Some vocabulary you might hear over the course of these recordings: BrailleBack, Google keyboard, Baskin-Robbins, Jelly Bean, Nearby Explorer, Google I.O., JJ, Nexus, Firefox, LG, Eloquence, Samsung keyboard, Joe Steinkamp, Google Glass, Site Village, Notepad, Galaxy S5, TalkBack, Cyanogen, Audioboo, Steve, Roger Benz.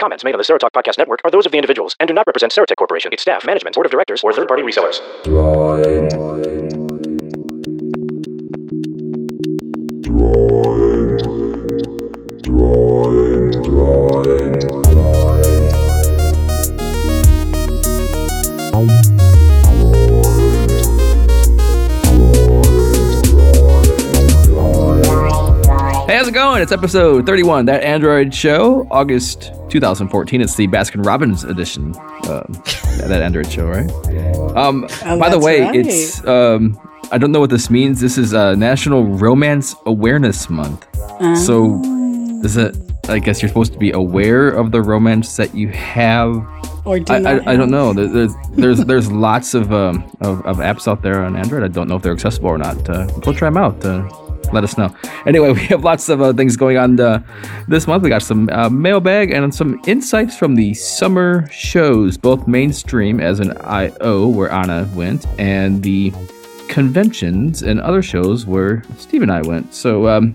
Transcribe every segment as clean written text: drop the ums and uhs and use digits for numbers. Comments made on the Saratoc Podcast Network are those of the individuals and do not represent Saratech Corporation, its staff, management, board of directors, or third-party resellers. Hey, how's it going? It's episode 31, That Android Show, August 2014. It's the Baskin-Robbins edition, That Android Show, right? By the way, right. It's, I don't know what this means. This is National Romance Awareness Month. So, is it, I guess you're supposed to be aware of the romance that you have. Or do not have. I don't know. There's lots of apps out there on Android. I don't know if they're accessible or not. Go try them out. Let us know. Anyway, we have lots of things going on this month. We got some mailbag and some insights from the summer shows, both mainstream as in I.O., where Anna went, and the conventions and other shows where Steve and I went. So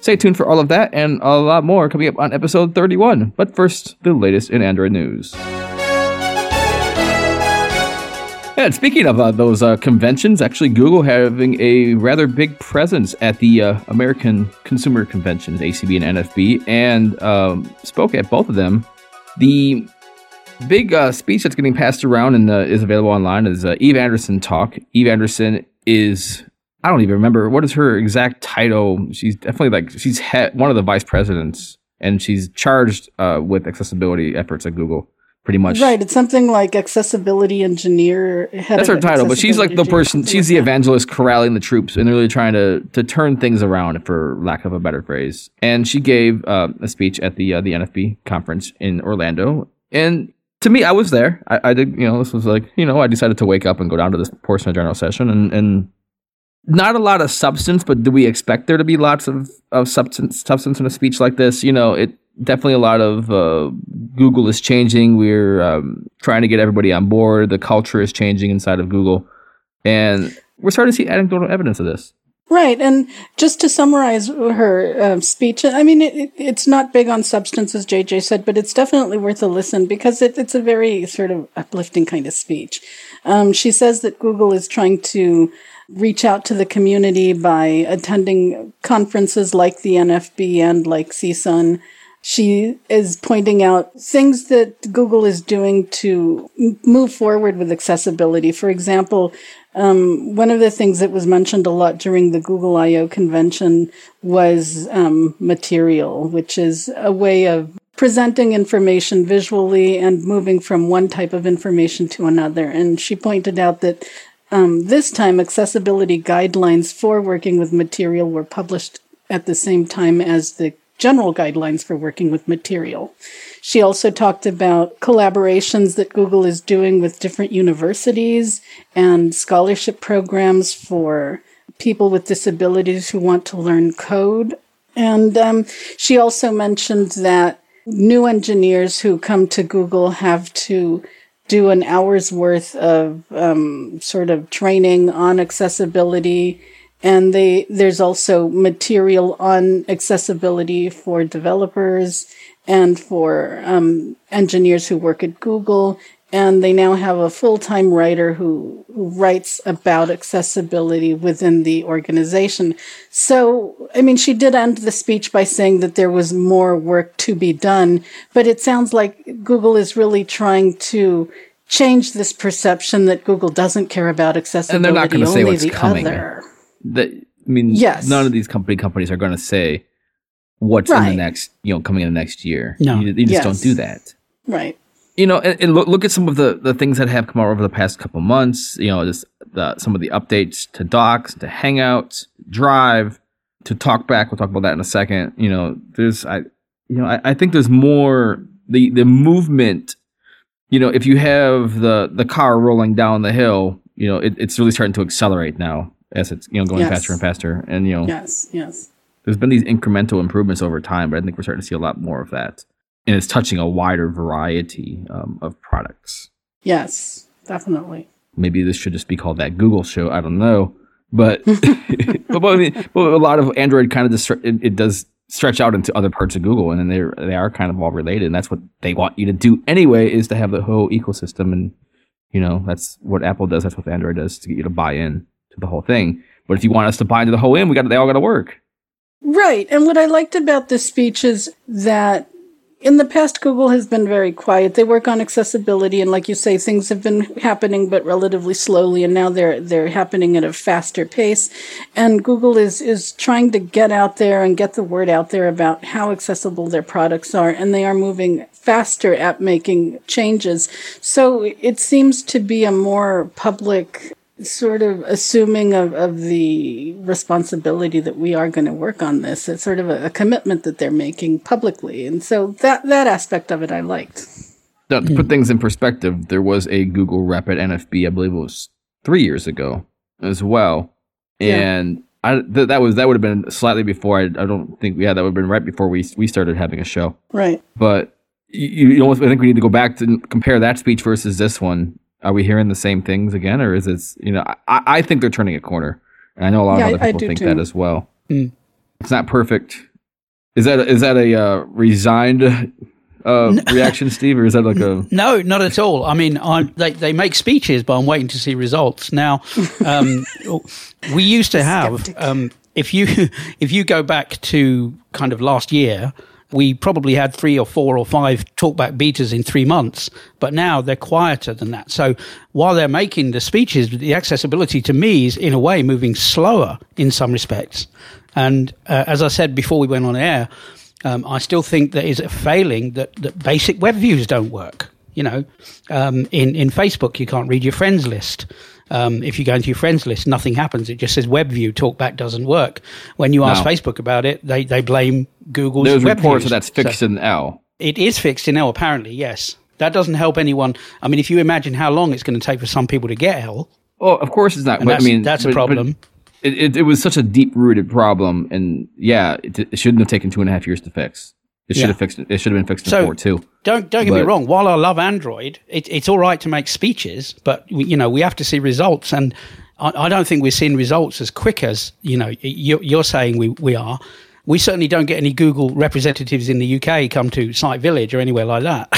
stay tuned for all of that and a lot more coming up on episode 31. But first, the latest in Android news. And speaking of those conventions, actually Google having a rather big presence at the American Consumer Conventions, ACB and NFB, and spoke at both of them. The big speech that's getting passed around and is available online is Eve Anderson Talk. Eve Anderson is, I don't even remember, what is her exact title? She's definitely she's one of the vice presidents, and she's charged with accessibility efforts at Google. Pretty much. Right. It's something like accessibility engineer. That's her title, but she's like the person, she's the evangelist corralling the troops and really trying to turn things around, for lack of a better phrase. And she gave a speech at the NFB conference in Orlando. And to me, I was there. I did, this was I decided to wake up and go down to this portion of general session and not a lot of substance, but do we expect there to be lots of substance in a speech like this? It definitely a lot of Google is changing. We're trying to get everybody on board. The culture is changing inside of Google. And we're starting to see anecdotal evidence of this. Right. And just to summarize her speech, I mean, it's not big on substance, as JJ said, but it's definitely worth a listen because it's a very sort of uplifting kind of speech. She says that Google is trying to reach out to the community by attending conferences like the NFB and like CSUN. She is pointing out things that Google is doing to move forward with accessibility. For example, one of the things that was mentioned a lot during the Google I.O. convention was Material, which is a way of presenting information visually and moving from one type of information to another. And she pointed out that this time accessibility guidelines for working with Material were published at the same time as the general guidelines for working with Material. She also talked about collaborations that Google is doing with different universities and scholarship programs for people with disabilities who want to learn code. And she also mentioned that new engineers who come to Google have to do an hour's worth of sort of training on accessibility. And there's also material on accessibility for developers and for engineers who work at Google. And they now have a full-time writer who writes about accessibility within the organization. So, I mean, she did end the speech by saying that there was more work to be done, but it sounds like Google is really trying to change this perception that Google doesn't care about accessibility. And they're not going to say what's coming. None of these companies are going to say what's in the next, coming in the next year. No, you just don't do that, right? And look at some of the things that have come out over the past couple months. Just some of the updates to Docs, to Hangouts, Drive, to TalkBack. We'll talk about that in a second. I think there's more the movement. If you have the car rolling down the hill, it's really starting to accelerate now. As it's going faster and faster, and there's been these incremental improvements over time, but I think we're starting to see a lot more of that, and it's touching a wider variety of products. Yes, definitely. Maybe this should just be called That Google Show. I don't know, but a lot of Android kind of it does stretch out into other parts of Google, and then they are kind of all related, and that's what they want you to do anyway, is to have the whole ecosystem. And you know, that's what Apple does, that's what Android does, to get you to buy in to the whole thing. But if you want us to buy into the whole in, they all got to work. Right. And what I liked about this speech is that in the past, Google has been very quiet. They work on accessibility, and like you say, things have been happening, but relatively slowly, and now they're happening at a faster pace. And Google is trying to get out there and get the word out there about how accessible their products are, and they are moving faster at making changes. So it seems to be a more public sort of assuming of the responsibility that we are going to work on this. It's sort of a commitment that they're making publicly. And so that aspect of it I liked. Now, to put things in perspective, there was a Google rep at NFB, I believe it was 3 years ago as well. And yeah. That would have been slightly before. I don't think, that would have been right before we started having a show. Right. But I think we need to go back to compare that speech versus this one. Are we hearing the same things again, or is it, I think they're turning a corner, and I know a lot of other people think too. That as well. Mm. It's not perfect. Is that a resigned reaction, Steve, or is that like a no? Not at all. I mean, they make speeches, but I'm waiting to see results now. We used to have if you go back to kind of last year, we probably had 3 or 4 or 5 TalkBack betas in 3 months, but now they're quieter than that. So while they're making the speeches, the accessibility to me is in a way moving slower in some respects. And as I said before we went on air, I still think that is a failing that basic web views don't work. In Facebook, you can't read your friends list. If you go into your friends list, nothing happens. It just says web view, TalkBack doesn't work. When you ask Facebook about it, they blame Google's web views. There's reports that that's fixed in L. It is fixed in L, apparently, yes. That doesn't help anyone. I mean, if you imagine how long it's going to take for some people to get L. Well, of course it's not. That's a problem. It was such a deep-rooted problem, and it shouldn't have taken 2.5 years to fix. It should have fixed. It should have been fixed before too. Don't get me wrong. While I love Android, it's all right to make speeches, but we have to see results, and I don't think we're seeing results as quick as you're saying we are. We certainly don't get any Google representatives in the UK come to Site Village or anywhere like that.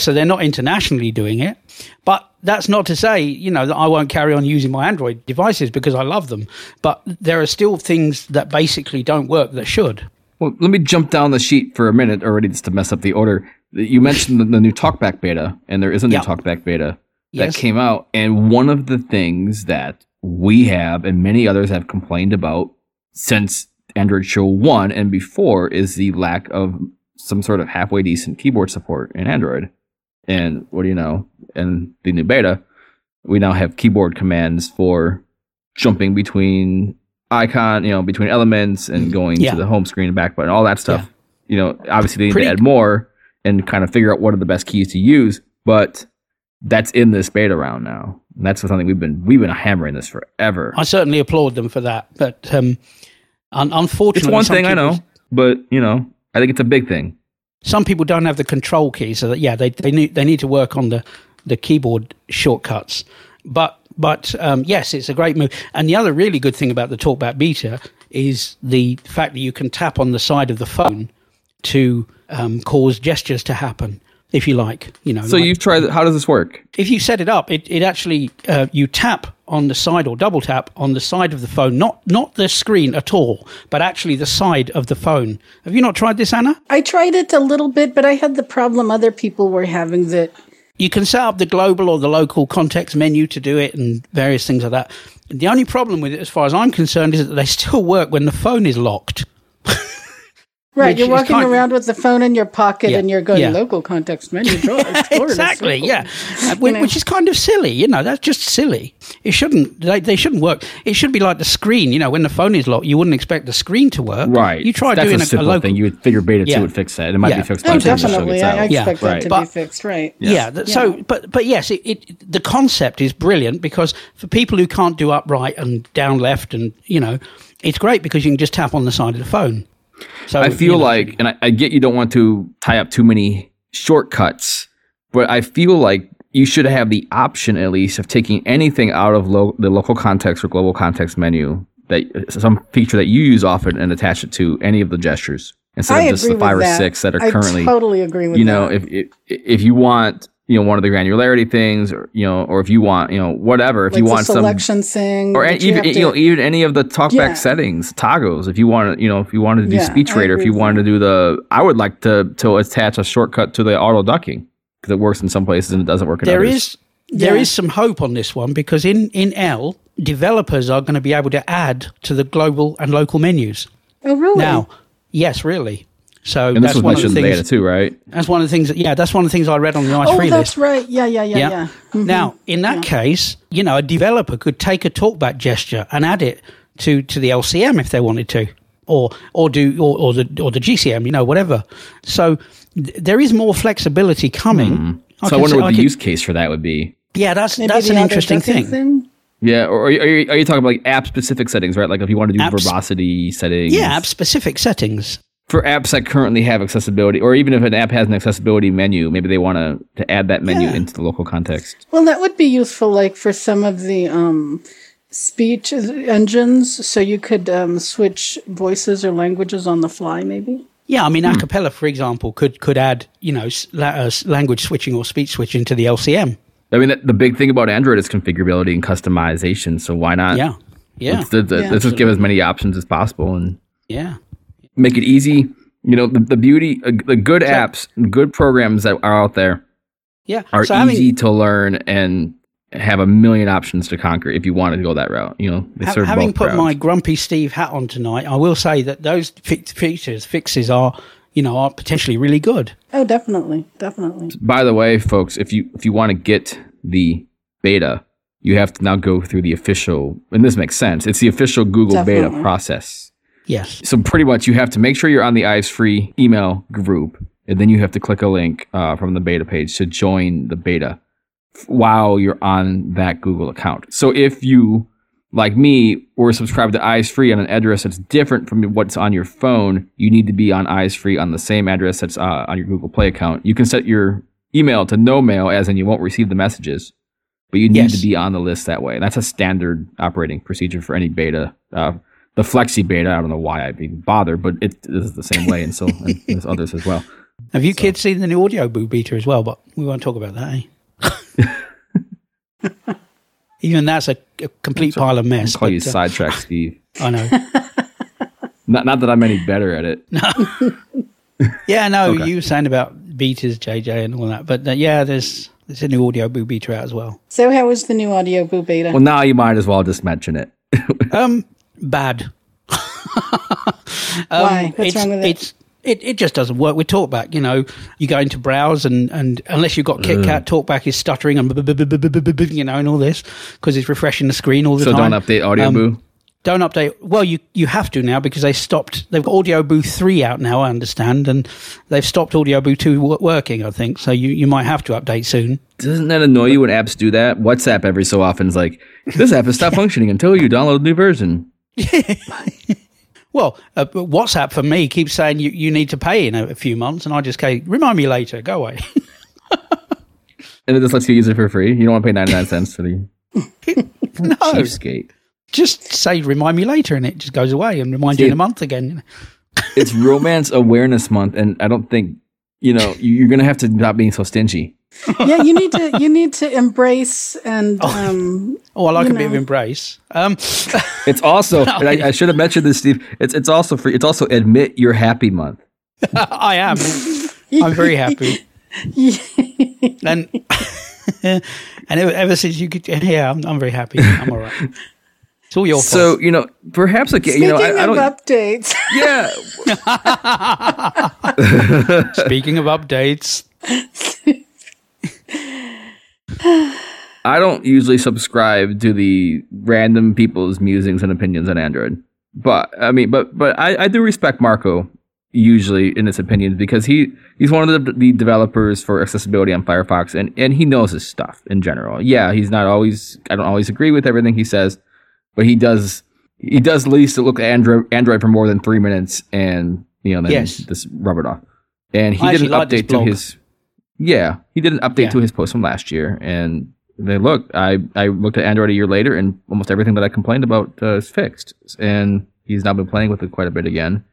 So they're not internationally doing it. But that's not to say, that I won't carry on using my Android devices because I love them. But there are still things that basically don't work that should. Well, let me jump down the sheet for a minute already just to mess up the order. You mentioned the new TalkBack beta, and there is a new TalkBack beta that came out. And one of the things that we have and many others have complained about since Android Show 1 and before is the lack of some sort of halfway decent keyboard support in Android. And what do you know? In the new beta, we now have keyboard commands for jumping between icon, between elements and going to the home screen and back button, all that stuff. Obviously they need to add more and kind of figure out what are the best keys to use, but that's in this beta round now. And that's something we've been hammering this forever. I certainly applaud them for that, but unfortunately, it's one thing I know, but I think it's a big thing. Some people don't have the control key, so that they need to work on the keyboard shortcuts, But yes, it's a great move. And the other really good thing about the TalkBack beta is the fact that you can tap on the side of the phone to cause gestures to happen, if you like. So you've tried. How does this work? If you set it up, it actually you tap on the side or double tap on the side of the phone, not the screen at all, but actually the side of the phone. Have you not tried this, Anna? I tried it a little bit, but I had the problem other people were having that. You can set up the global or the local context menu to do it and various things like that. The only problem with it, as far as I'm concerned, is that they still work when the phone is locked. Right, you're walking around with the phone in your pocket and you're going local context menu. Exactly, yeah. Which is kind of silly, that's just silly. It shouldn't, they shouldn't work. It should be like the screen, when the phone is locked, you wouldn't expect the screen to work. Right, you try doing a local thing. You would figure beta 2 would fix that. It might be fixed by the time the show gets out. I expect that to be fixed, right. But yes, the concept is brilliant because for people who can't do up right and down left and, it's great because you can just tap on the side of the phone. So, I feel like, and I get you don't want to tie up too many shortcuts, but I feel like you should have the option, at least, of taking anything out of the local context or global context menu that some feature that you use often and attach it to any of the gestures instead of just the 5 or 6 that are currently. I totally agree with that. You know, if you want, you know, one of the granularity things, or, you know, or if you want, you know, whatever, if like you want some selection thing, or even any of the TalkBack settings toggles, if you want to, you know, if you wanted to do speech rater, if you wanted to do I would like to attach a shortcut to the auto ducking because it works in some places and it doesn't work in others. There is some hope on this one because in L, developers are going to be able to add to the global and local menus. Oh, really? Now, yes, really. So and that's one of the things beta too, right? That's one of the things. That's one of the things I read on the Eyes Free list. Oh, that's right. Yeah. Mm-hmm. Now, in that case, you know, a developer could take a TalkBack gesture and add it to the LCM if they wanted to, or the GCM, you know, whatever. So there is more flexibility coming. Mm-hmm. So I wonder what the use case for that would be. Yeah, that's an interesting thing. Yeah, or are you talking about like app specific settings, right? Like if you want to do verbosity settings. Yeah, app specific settings. For apps that currently have accessibility, or even if an app has an accessibility menu, maybe they want to add that menu into the local context. Well, that would be useful, like for some of the speech engines, so you could switch voices or languages on the fly, maybe. Yeah, I mean, Acapella, for example, could add, you know, language switching or speech switching to the LCM. I mean, the big thing about Android is configurability and customization. So why not? Yeah. Let's just give as many options as possible, and make it easy. You know, the beauty, the good apps, good programs that are out there are easy to learn and have a million options to conquer if you wanted to go that route. You know, they serve having both put routes. My Grumpy Steve hat on tonight, I will say that those fixes are, you know, are potentially really good. Oh, definitely. By the way, folks, if you want to get the beta, you have to now go through the official, and this makes sense, it's the official Google beta process. Yes. So pretty much you have to make sure you're on the Eyes Free email group, and then you have to click a link from the beta page to join the beta while you're on that Google account. So if you, like me, were subscribed to Eyes Free on an address that's different from what's on your phone, you need to be on Eyes Free on the same address that's on your Google Play account. You can set your email to no mail, as in you won't receive the messages, but you need to be on the list that way. And that's a standard operating procedure for any beta. The Flexi beta, I don't know why I'd even bother, but it is the same way, and so and there's others as well. Have you kids seen the new Audioboo beta as well? But we won't talk about that, eh? Even that's a complete pile of mess. I'll call you sidetrack, Steve. I know. Not that I'm any better at it. No. Okay. You were saying about betas, JJ, and all that, but there's a new Audioboo beta out as well. So how was the new Audioboo beta? Well, now you might as well just mention it. Bad. Why? What's wrong with it? It just doesn't work with TalkBack. You know, you go into browse and unless you've got KitKat, TalkBack is stuttering and you know, and all this because it's refreshing the screen all the time. So don't update Audioboo? Don't update. Well, you have to now because they stopped. They've got Audioboo 3 out now, I understand, and they've stopped Audioboo 2 working, I think. So you might have to update soon. Doesn't that annoy you when apps do that? WhatsApp every so often is like, this app has stopped functioning until you download a new version. Well, WhatsApp for me keeps saying you need to pay in a few months, and I just go, remind me later, go away. And it just lets you use it for free. You don't want to pay 99 cents for the no. Cheapskate. Just say, remind me later, and it just goes away and reminds you in a month again. It's Romance Awareness Month, and I don't think, you know, you're going to have to stop being so stingy. Yeah, you need to embrace and I like a bit of embrace. It's also and I should have mentioned this, Steve. It's also free. It's also Admit You're Happy Month. I am. I'm very happy. and ever since you could, I'm very happy. I'm all right. It's all your fault. So you know, perhaps speaking I don't of updates. Yeah. Speaking of updates. I don't usually subscribe to the random people's musings and opinions on Android, but I do respect Marco usually in his opinions because he's one of the developers for accessibility on Firefox and he knows his stuff in general. Yeah, he's not always. I don't always agree with everything he says, but he does at least look at Android for more than 3 minutes and you know then just rub it off. And he did an update to his post from last year, and they look, I looked at Android a year later, and almost everything that I complained about is fixed. And he's now been playing with it quite a bit again.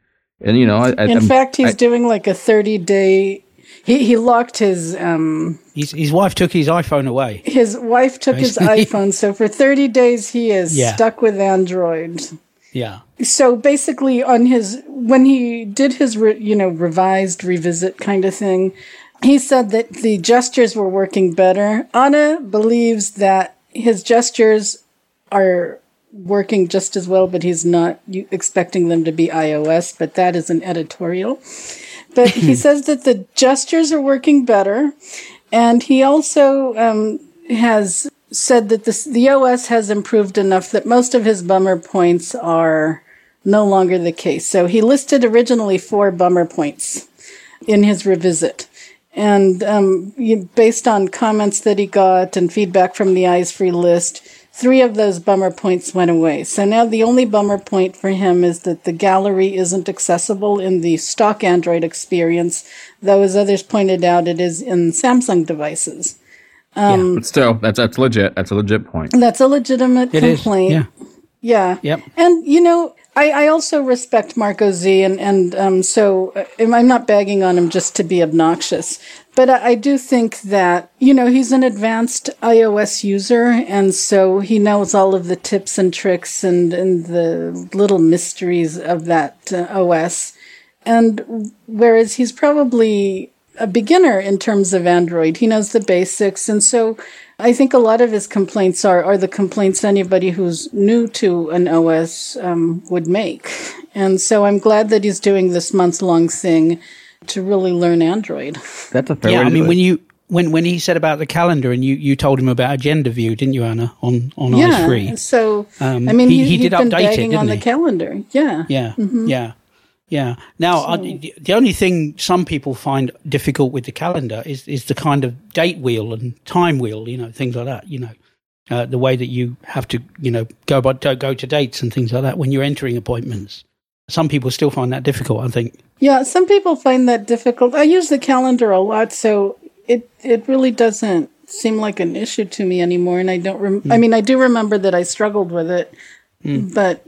And, you know, in fact, he's doing like a 30-day. He locked his. His wife took his iPhone away. His wife took his iPhone, so for 30 days he is stuck with Android. Yeah. So basically, on his when he did his revisit kind of thing, he said that the gestures were working better. Anna believes that his gestures are working just as well, but he's not expecting them to be iOS. But that is an editorial. But he says that the gestures are working better. And he also has said that the OS has improved enough that most of his bummer points are no longer the case. So he listed originally 4 bummer points in his revisit. And based on comments that he got and feedback from the Eyes Free list, 3 of those bummer points went away. So now the only bummer point for him is that the gallery isn't accessible in the stock Android experience, though, as others pointed out, it is in Samsung devices. But still, that's legit. That's a legit point. That's a legitimate complaint. Is, yeah. Yep. And, you know, I also respect Marco Z, and so I'm not bagging on him just to be obnoxious. But I do think that, you know, he's an advanced iOS user, and so he knows all of the tips and tricks and the little mysteries of that OS. And whereas he's probably a beginner in terms of Android, he knows the basics. And so I think a lot of his complaints are the complaints anybody who's new to an OS would make. And so I'm glad that he's doing this month-long thing to really learn Android. That's a fair way to do it. When he said about the calendar, and you told him about Agenda View, didn't you, Anna, on Eyes Free? Yeah, so, I mean, he did update it, didn't he? He'd been bagging on the calendar, yeah. Mm-hmm. Yeah. Now, the only thing some people find difficult with the calendar is the kind of date wheel and time wheel, you know, things like that, you know, the way that you have to, you know, go to dates and things like that when you're entering appointments. Some people still find that difficult, I think. Yeah, some people find that difficult. I use the calendar a lot, so it really doesn't seem like an issue to me anymore. And I don't I mean, I do remember that I struggled with it, but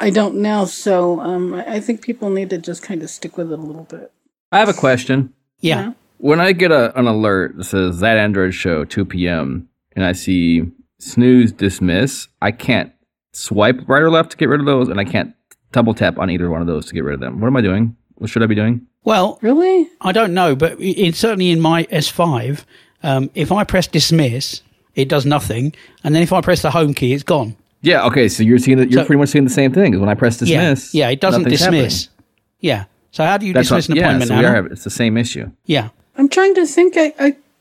I don't know, so I think people need to just kind of stick with it a little bit. I have a question. Yeah. When I get an alert that says, That Android Show, 2 p.m., and I see snooze, dismiss, I can't swipe right or left to get rid of those, and I can't double tap on either one of those to get rid of them. What am I doing? What should I be doing? Well, really? I don't know, but certainly in my S5, if I press dismiss, it does nothing, and then if I press the home key, it's gone. Yeah, okay, so you're seeing pretty much seeing the same thing. When I press dismiss, yeah, it doesn't dismiss. Happening. Yeah. So how do you dismiss an appointment, Anna? It's the same issue. Yeah. I'm trying to think.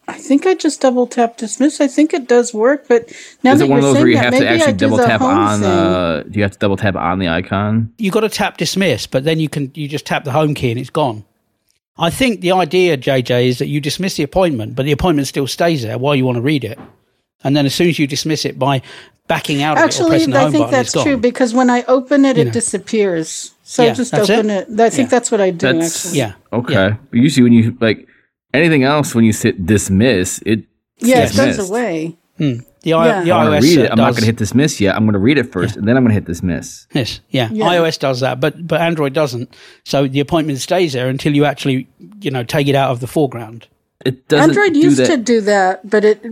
I think I just double tap dismiss. I think it does work, but now is that it one of those where you have to actually double tap on do you have to double tap on the icon? You got to tap dismiss, but then you just tap the home key and it's gone. I think the idea, JJ, is that you dismiss the appointment, but the appointment still stays there while you want to read it. And then as soon as you dismiss it by backing out of it or pressing the home button, it's gone. Actually, I think that's true, because when I open it, it disappears. So I just open it. I think that's what I do, actually. Yeah. Okay. Yeah. But usually when you, like, anything else, when you sit dismiss, it it goes away. iOS read it. I'm not going to hit dismiss yet. I'm going to read it first, and then I'm going to hit dismiss. Yes. Yeah. iOS does that, but Android doesn't. So the appointment stays there until you actually, you know, take it out of the foreground. Android used to do that, but I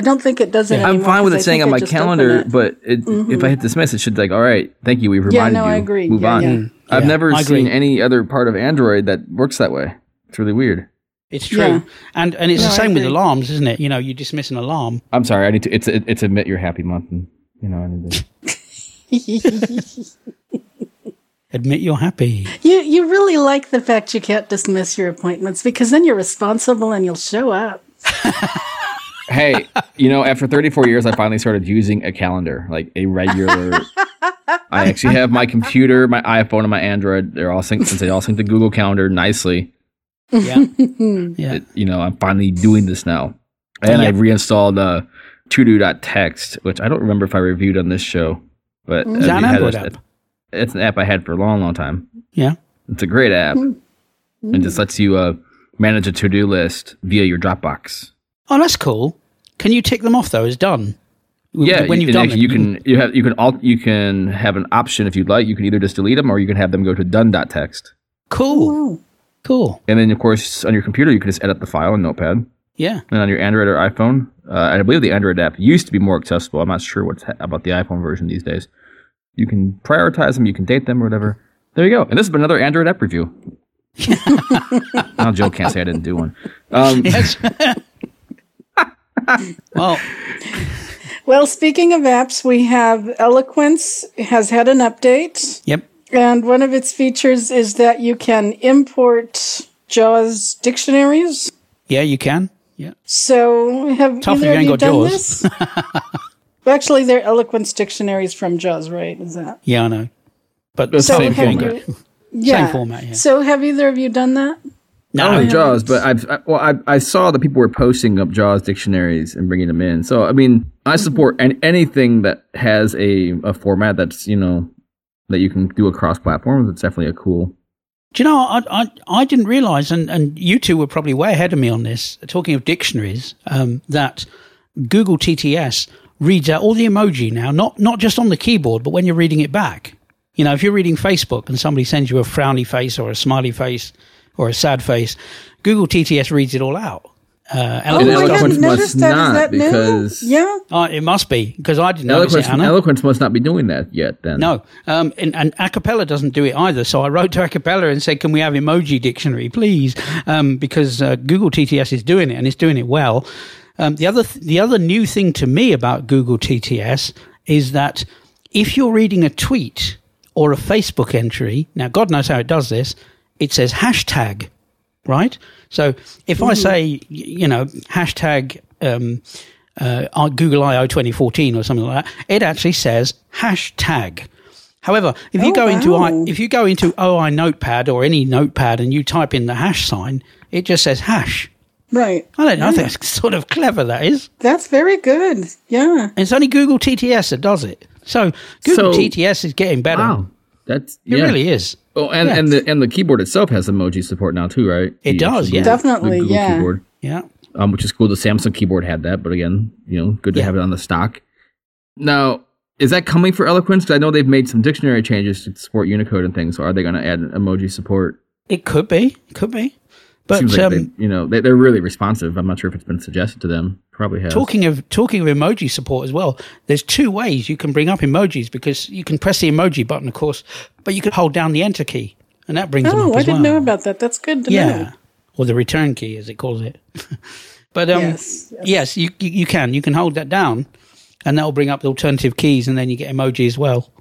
don't think it does it anymore. I'm fine with it saying on my calendar, but if I hit dismiss, it should be like, all right, thank you, we've reminded you. Yeah, no, I agree. Move on. Yeah. I've never seen any other part of Android that works that way. It's really weird. It's true. Yeah. And it's the same with alarms, isn't it? You know, you dismiss an alarm. I'm sorry, I need to, it's admit your happy month. And, you know, I need to. Admit you're happy. You really like the fact you can't dismiss your appointments, because then you're responsible and you'll show up. Hey, you know, after 34 years, I finally started using a calendar, like a regular. I actually have my computer, my iPhone, and my Android. They're all synced, since they all sync the Google Calendar nicely. Yeah. You know, I'm finally doing this now. And I reinstalled todo.txt, which I don't remember if I reviewed on this show. But is that an Android app? It's an app I had for a long, long time. Yeah. It's a great app. It just lets you manage a to-do list via your Dropbox. Oh, that's cool. Can you tick them off though as done? Yeah, when you've done them, you can have an option if you'd like. You can either just delete them or you can have them go to done.txt. Cool. And then of course on your computer you can just edit the file in Notepad. Yeah. And on your Android or iPhone, I believe the Android app used to be more accessible. I'm not sure what's about the iPhone version these days. You can prioritize them, you can date them or whatever. There you go. And this has been another Android app review. Now Joe can't say I didn't do one. Well, speaking of apps, we have Eloquence has had an update. Yep. And one of its features is that you can import JAWS dictionaries. Yeah, you can. Yeah. So have tough either of you done JAWS. This? Well, actually, they're Eloquence dictionaries from JAWS, right? Is that? Yeah, I know. But the same format. Same format, yeah. So have either of you done that? No, I don't know JAWS, but I saw that people were posting up JAWS dictionaries and bringing them in. So, I mean, I support anything that has a format that's, you know, that you can do across platforms. It's definitely a cool. Do you know, I didn't realize, and you two were probably way ahead of me on this, talking of dictionaries, that Google TTS reads out all the emoji now, not just on the keyboard, but when you're reading it back. You know, if you're reading Facebook and somebody sends you a frowny face or a smiley face or a sad face, Google TTS reads it all out. Eloquence must not, because it must be, because I didn't notice it, Anna. Eloquence must not be doing that yet then. No. And Acapella doesn't do it either. So I wrote to Acapella and said, can we have emoji dictionary, please? Because Google TTS is doing it and it's doing it well. The other new thing to me about Google TTS is that if you're reading a tweet or a Facebook entry, now God knows how it does this, it says hashtag, right? So if I say, you know, hashtag Google I.O. 2014 or something like that, it actually says hashtag. However, if you go into OI Notepad or any Notepad and you type in the hash sign, it just says hash. Right. I don't know. I think that's sort of clever, that is. That's very good. Yeah. And it's only Google TTS that does it. So Google TTS is getting better. Wow. It really is. Oh, and the keyboard itself has emoji support now too, right? It does, yeah. Definitely, the Google keyboard. Yeah. Which is cool. The Samsung keyboard had that, but again, you know, good to have it on the stock. Now, is that coming for Eloquence? Because I know they've made some dictionary changes to support Unicode and things. So are they going to add emoji support? It could be. But seems like they're really responsive. I'm not sure if it's been suggested to them. Probably has. Talking of emoji support as well, there's two ways you can bring up emojis, because you can press the emoji button, of course, but you can hold down the enter key, and that brings them up as well. I didn't know about that. That's good to know. Yeah, or the return key, as it calls it. But yes, you can. You can hold that down, and that will bring up the alternative keys, and then you get emoji as well,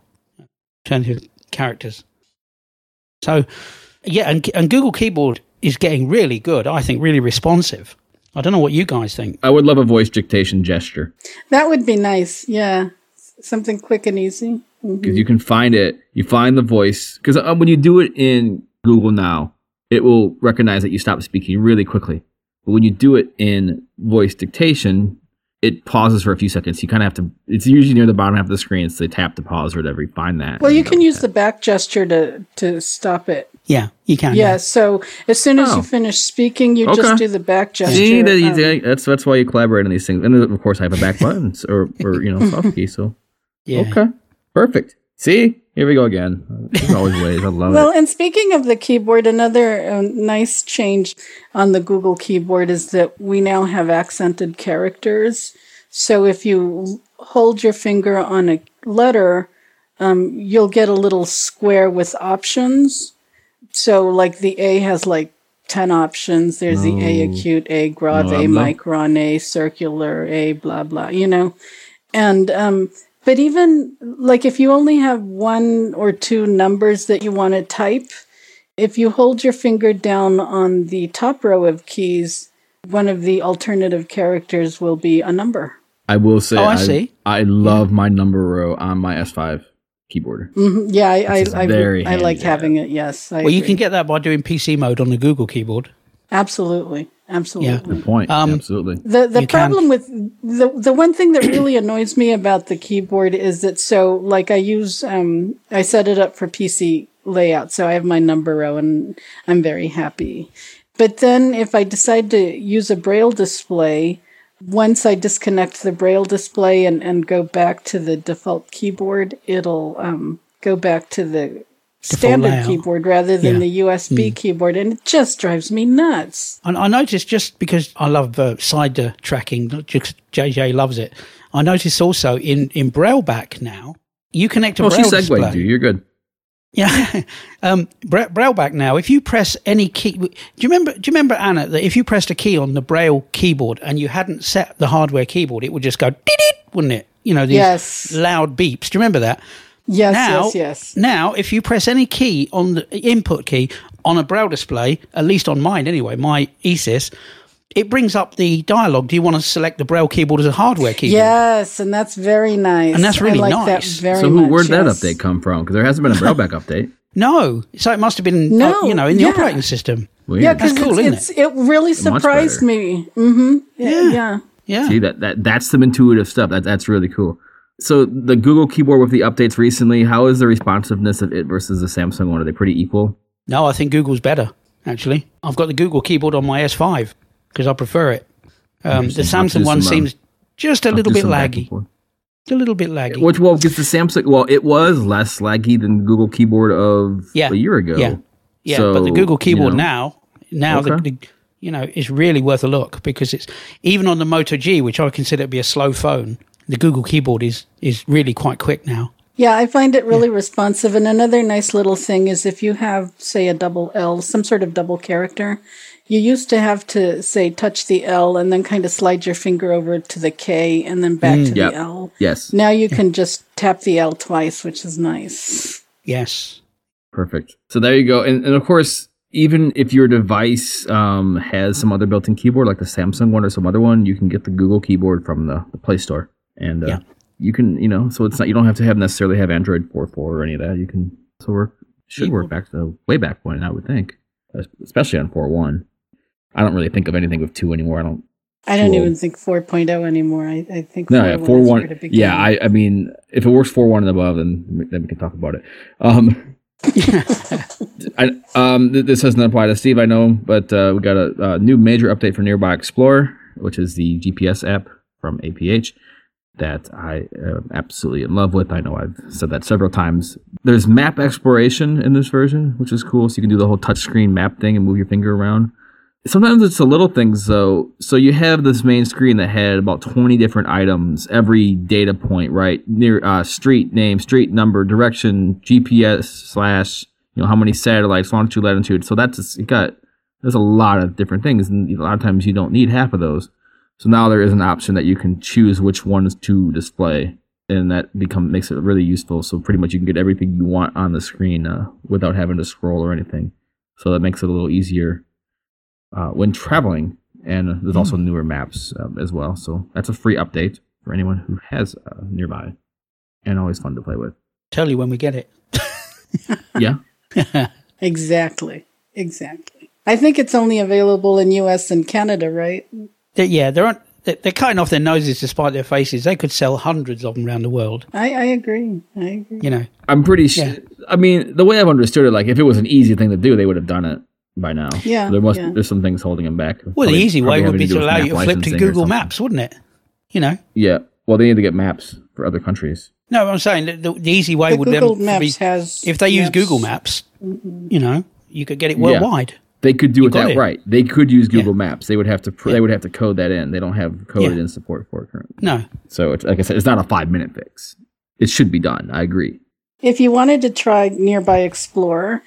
alternative characters. So, yeah, and Google Keyboard is getting really good, I think, really responsive. I don't know what you guys think. I would love a voice dictation gesture. That would be nice, yeah. Something quick and easy. Because you can find it. You find the voice. Because when you do it in Google Now, it will recognize that you stopped speaking really quickly. But when you do it in voice dictation, it pauses for a few seconds. You kind of have to, it's usually near the bottom half of the screen, so they tap the pause or whatever. You find that. Well, you can use the back gesture to stop it. Yeah, you can. Yeah, so as soon as you finish speaking, you just do the back gesture. See, that's why you collaborate on these things. And of course, I have a back button or soft key, so. Yeah. Okay, perfect. See, here we go again. There's always ways. I love it. Well, and speaking of the keyboard, another nice change on the Google keyboard is that we now have accented characters. So if you hold your finger on a letter, you'll get a little square with options. So like the A has like 10 options. There's the A acute, A grave, A micron, A circular, A blah, blah, you know. And but even like if you only have one or two numbers that you want to type, if you hold your finger down on the top row of keys, one of the alternative characters will be a number. I will say I love my number row on my S5 keyboard. Mm-hmm. Yeah, I like having it, yes. I agree. You can get that by doing PC mode on the Google keyboard. Absolutely. Yeah, good point. Absolutely. The problem with the one thing that really annoys me about the keyboard is that I set it up for PC layout, so I have my number row and I'm very happy. But then if I decide to use a Braille display, Once I disconnect the Braille display and go back to the default keyboard, it'll go back to the standard keyboard rather than the USB keyboard, and it just drives me nuts. And I noticed, just because I love side tracking, JJ loves it, I noticed also in BrailleBack now, you connect a Braille display. Oh, she segued you. You're good. Yeah. BrailleBack now, if you press any key, do you remember, Anna, that if you pressed a key on the Braille keyboard and you hadn't set the hardware keyboard, it would just go, wouldn't it? You know, these loud beeps. Do you remember that? Yes. Now, if you press any key on the input key on a Braille display, at least on mine anyway, my ESYS, it brings up the dialogue. Do you want to select the Braille keyboard as a hardware keyboard? Yes, and that's very nice. And that's really nice. That very where'd that update come from? Because there hasn't been a BrailleBack update. No. So it must have been, in the operating system. Weird. Yeah, because it really surprised me. Mm-hmm. Yeah. See, that's some intuitive stuff. That's really cool. So the Google keyboard with the updates recently, how is the responsiveness of it versus the Samsung one? Are they pretty equal? No, I think Google's better, actually. I've got the Google keyboard on my S5. Because I prefer it. The Samsung one seems just a little bit laggy. Which, because the Samsung, it was less laggy than the Google keyboard of a year ago. Yeah, so, but the Google keyboard now is really worth a look, because it's, even on the Moto G, which I consider to be a slow phone, the Google keyboard is really quite quick now. Yeah, I find it really responsive. And another nice little thing is if you have, say, a double L, some sort of double character, you used to have to, say, touch the L and then kind of slide your finger over to the K and then back to the L. Yes. Now you can just tap the L twice, which is nice. Yes. Perfect. So there you go. And of course, even if your device has some other built-in keyboard, like the Samsung one or some other one, you can get the Google keyboard from the Play Store. And you can, so it's not, you don't have to necessarily have Android 4.4 or any of that. You can, work back to the way back point, I would think, especially on 4.1. I don't really think of anything with 2 anymore. I don't even think 4.0 anymore. I think 4.1 is where to begin. Yeah, I mean, if it works 4.1 and above, then we can talk about it. This doesn't apply to Steve, I know, but we got a new major update for Nearby Explorer, which is the GPS app from APH that I am absolutely in love with. I know I've said that several times. There's map exploration in this version, which is cool. So you can do the whole touchscreen map thing and move your finger around. Sometimes it's the little things, though. So you have this main screen that had about 20 different items, every data point, right? Near street name, street number, direction, GPS / how many satellites, longitude, latitude. So there's a lot of different things, and a lot of times you don't need half of those. So now there is an option that you can choose which ones to display, and that makes it really useful. So pretty much you can get everything you want on the screen without having to scroll or anything. So that makes it a little easier when traveling, and there's also newer maps as well. So that's a free update for anyone who has Nearby, and always fun to play with. Tell you when we get it. Yeah. Exactly. I think it's only available in US and Canada, right? They're cutting off their noses despite their faces. They could sell hundreds of them around the world. I agree. I'm pretty sure. I mean, the way I've understood it, like if it was an easy thing to do, they would have done it by now. Yeah. So there's some things holding them back. Well, the easy way would be to allow you to flip to Google Maps, wouldn't it? Yeah. Well, they need to get maps for other countries. No, I'm saying the easy way would be if they use Google Maps, you could get it worldwide. Yeah. They could do it. Right. They could use Google Maps. They would have to they would have to code that in. They don't have coded in support for it currently. No. So it's, like I said, it's not a 5-minute fix. It should be done. I agree. If you wanted to try Nearby Explorer,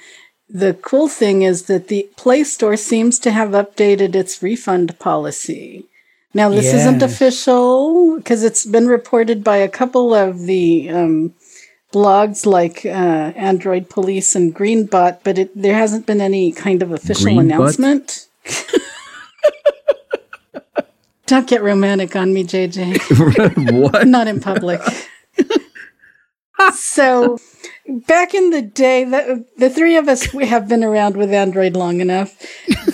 the cool thing is that the Play Store seems to have updated its refund policy. Now, this isn't official because it's been reported by a couple of the blogs like Android Police and Greenbot, but there hasn't been any kind of official announcement. Don't get romantic on me, JJ. What? Not in public. So, back in the day, the three of us, we have been around with Android long enough.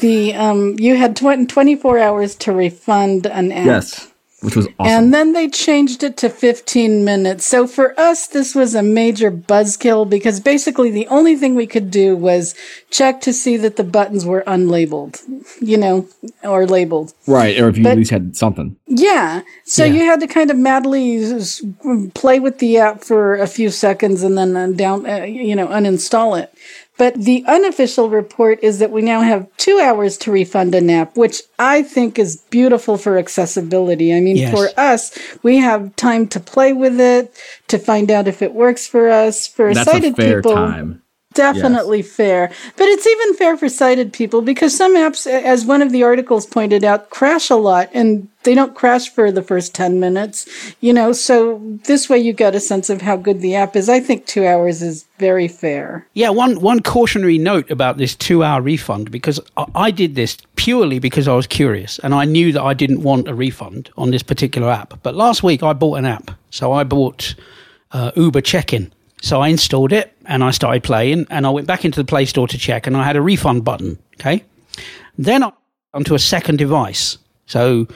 You had 24 hours to refund an app. Yes. which was awesome. And then they changed it to 15 minutes. So for us, this was a major buzzkill because basically the only thing we could do was check to see that the buttons were unlabeled, you know, or labeled. Right, or if you at least had something. Yeah. So you had to kind of madly play with the app for a few seconds and then uninstall it. But the unofficial report is that we now have 2 hours to refund an app, which I think is beautiful for accessibility. I mean, for us, we have time to play with it, to find out if it works for us. For sighted people, time. Definitely fair. But it's even fair for sighted people because some apps, as one of the articles pointed out, crash a lot and they don't crash for the first 10 minutes. You know, so this way you get a sense of how good the app is. I think 2 hours is very fair. Yeah, one cautionary note about this 2 hour refund, because I did this purely because I was curious and I knew that I didn't want a refund on this particular app. But last week I bought an app. So I bought Uber Check-In. So I installed it and I started playing and I went back into the Play Store to check and I had a refund button. Okay. Then I went onto a second device. So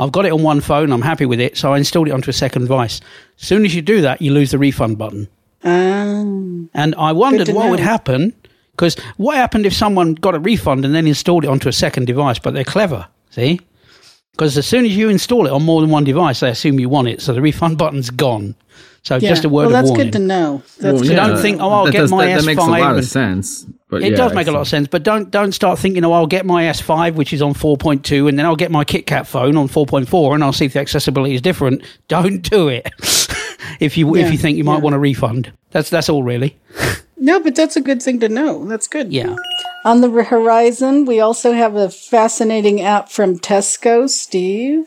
I've got it on one phone. I'm happy with it. So I installed it onto a second device. As soon as you do that, you lose the refund button. And I wondered what would happen, because what happened if someone got a refund and then installed it onto a second device, but they're clever, see? Because as soon as you install it on more than one device, they assume you want it. So the refund button's gone. So just a word of warning. Well, that's good to know. Don't think, I'll get my S5. That makes a lot of sense. But it does make a lot of sense. But don't start thinking, I'll get my S5, which is on 4.2, and then I'll get my KitKat phone on 4.4, and I'll see if the accessibility is different. Don't do it if you think you might want a refund. That's all, really. No, but that's a good thing to know. That's good. Yeah. On the horizon, we also have a fascinating app from Tesco, Steve.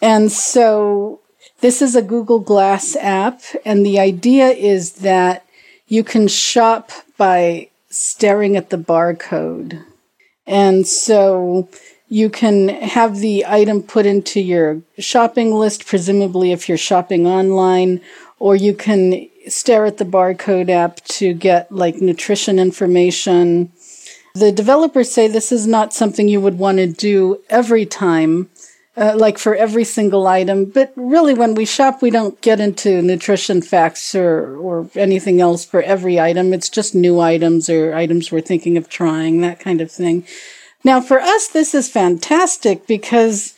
And so this is a Google Glass app. And the idea is that you can shop by staring at the barcode. And so you can have the item put into your shopping list, presumably if you're shopping online, or you can stare at the barcode app to get like nutrition information. The developers say this is not something you would want to do every time, like for every single item. But really, when we shop, we don't get into nutrition facts or anything else for every item. It's just new items or items we're thinking of trying, that kind of thing. Now, for us, this is fantastic because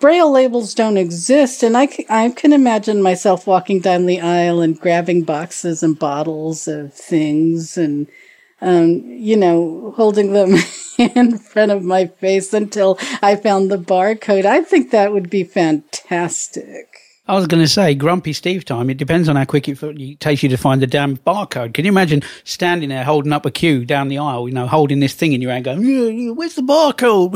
Braille labels don't exist, and I can imagine myself walking down the aisle and grabbing boxes and bottles of things and holding them in front of my face until I found the barcode. I think that would be fantastic. I was going to say, grumpy Steve time, it depends on how quick it takes you to find the damn barcode. Can you imagine standing there holding up a queue down the aisle, holding this thing in your hand going, where's the barcode?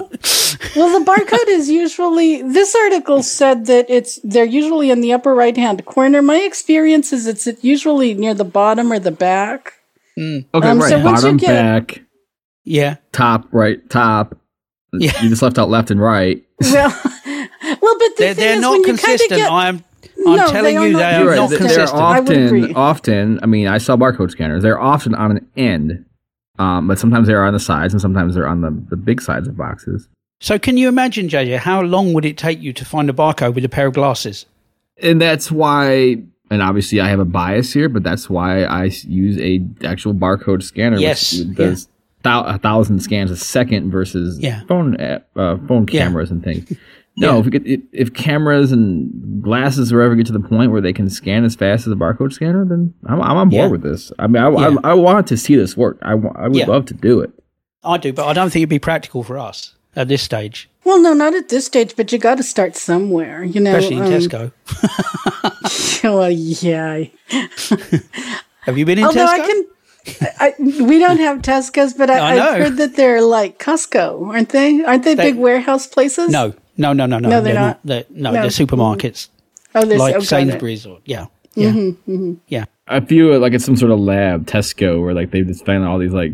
Well, the barcode is usually, this article said that they're usually in the upper right-hand corner. My experience is it's usually near the bottom or the back. Okay, right. So bottom, back. Yeah. Top, right, top. Yeah. You just left out left and right. Well, but they're not consistent. I'm telling you, they are not consistent. Often, I mean, I saw barcode scanners. They're often on an end, but sometimes they're on the sides, and sometimes they're on the big sides of boxes. So can you imagine, JJ, how long would it take you to find a barcode with a pair of glasses? And that's why, and obviously I have a bias here, but that's why I use a actual barcode scanner. Yes. Which does 1,000 scans a second versus phone cameras and things. No, if cameras and glasses ever get to the point where they can scan as fast as a barcode scanner, then I'm on board with this. I mean, I want to see this work. I would love to do it. I do, but I don't think it'd be practical for us at this stage. Well, no, not at this stage, but you got to start somewhere, you know. Especially in Tesco. Well, yeah. Have you been in Tesco? We don't have Tesco's, but I've heard that they're like Costco, aren't they? Aren't they big warehouse places? No. No, they're not. They're supermarkets. Oh, they're like Sainsbury's or yeah. I feel like it's some sort of lab, Tesco, where like they just find all these like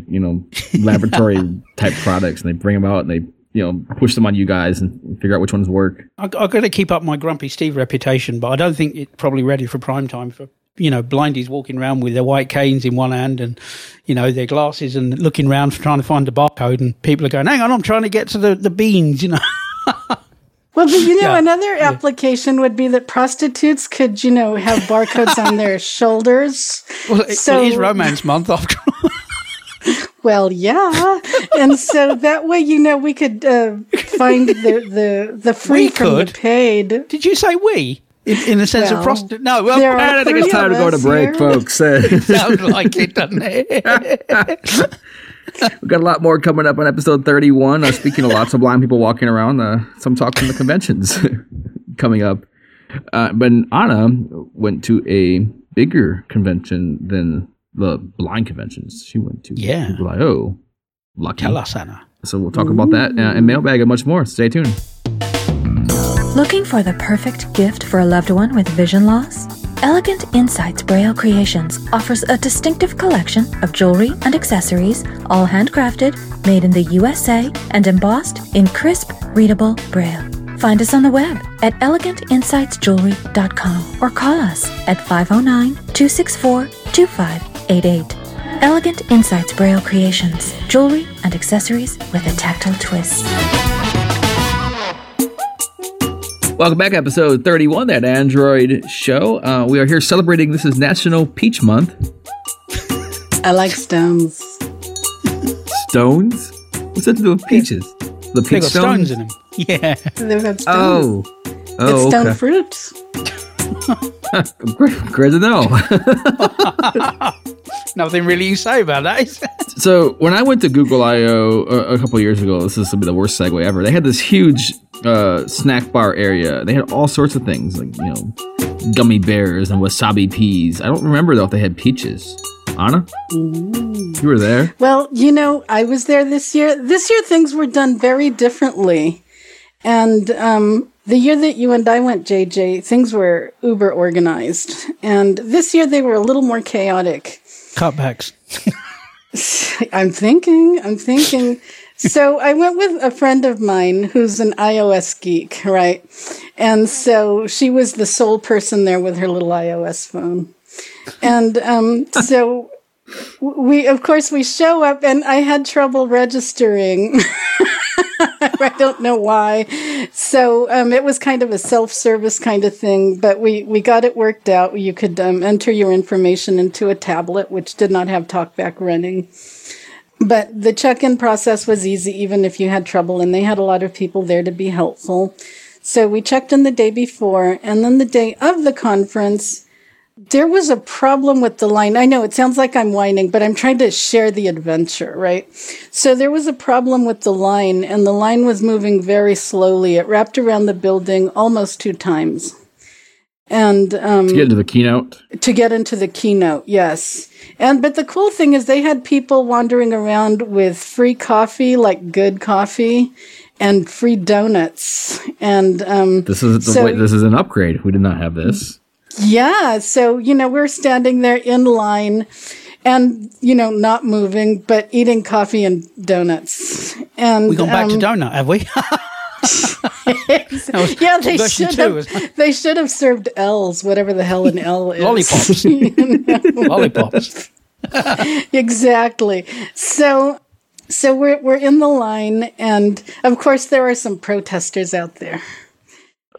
laboratory type products, and they bring them out and they push them on you guys and figure out which ones work. I've got to keep up my grumpy Steve reputation, but I don't think it's probably ready for prime time for. Blindies walking around with their white canes in one hand and, their glasses and looking around for trying to find the barcode, and people are going, hang on, I'm trying to get to the beans, Well, but, another application would be that prostitutes could, have barcodes on their shoulders. Well, it is Romance Month after all. Well, yeah. And so that way, we could find the free from the paid. Did you say we? In the sense of prostitute? No, well, I don't think it's time to go to break, folks. Sounds like it, doesn't it? We've got a lot more coming up on episode 31. Speaking of lots of blind people walking around, some talk from the conventions coming up. But Anna went to a bigger convention than the blind conventions she went to. Yeah. Google I.O. Lucky. Tell us, Anna. So we'll talk about that and mailbag and much more. Stay tuned. Looking for the perfect gift for a loved one with vision loss? Elegant Insights Braille Creations offers a distinctive collection of jewelry and accessories, all handcrafted, made in the USA, and embossed in crisp, readable Braille. Find us on the web at elegantinsightsjewelry.com or call us at 509-264-2588. Elegant Insights Braille Creations, jewelry and accessories with a tactile twist. Welcome back, episode 31, That Android Show. We are here celebrating, this is National Peach Month. I like stones. Stones? What's that to do with peaches? Yeah. The peach stones? They've got stones in them. Yeah. They've got stones. Oh, it's stone fruits. Great to know. Nothing really you say about that. So when I went to Google I.O. a couple years ago, this is the worst segue ever, they had this huge snack bar area. They had all sorts of things like, gummy bears and wasabi peas. I don't remember though if they had peaches. Anna? Ooh. You were there. Well, I was there this year. This year things were done very differently. And the year that you and I went, JJ, things were uber organized. And this year they were a little more chaotic. Cutbacks. I'm thinking. So I went with a friend of mine who's an iOS geek, right? And so she was the sole person there with her little iOS phone. And so we show up, and I had trouble registering. I don't know why. So it was kind of a self-service kind of thing, but we got it worked out. You could enter your information into a tablet, which did not have TalkBack running. But the check-in process was easy, even if you had trouble, and they had a lot of people there to be helpful. So we checked in the day before, and then the day of the conference, there was a problem with the line. I know it sounds like I'm whining, but I'm trying to share the adventure, right? So there was a problem with the line, and the line was moving very slowly. It wrapped around the building almost 2 times. And to get into the keynote? To get into the keynote, yes. But the cool thing is they had people wandering around with free coffee, like good coffee, and free donuts. And this is an upgrade. We did not have this. Yeah. So, we're standing there in line and, not moving, but eating coffee and donuts. And we've gone back to donut, have we? Yeah, they should have served L's, whatever the hell an L is. Lollipops. Lollipops. Exactly. So we're in the line, and of course there are some protesters out there.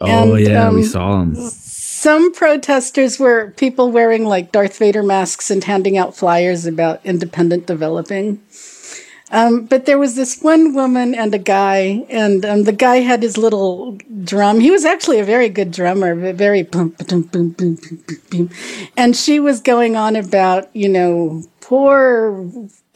Oh, and, we saw them. Some protesters were people wearing like Darth Vader masks and handing out flyers about independent developing. But there was this one woman and a guy, and the guy had his little drum. He was actually a very good drummer, very boom, boom, boom, boom, boom, boom. And she was going on about, poor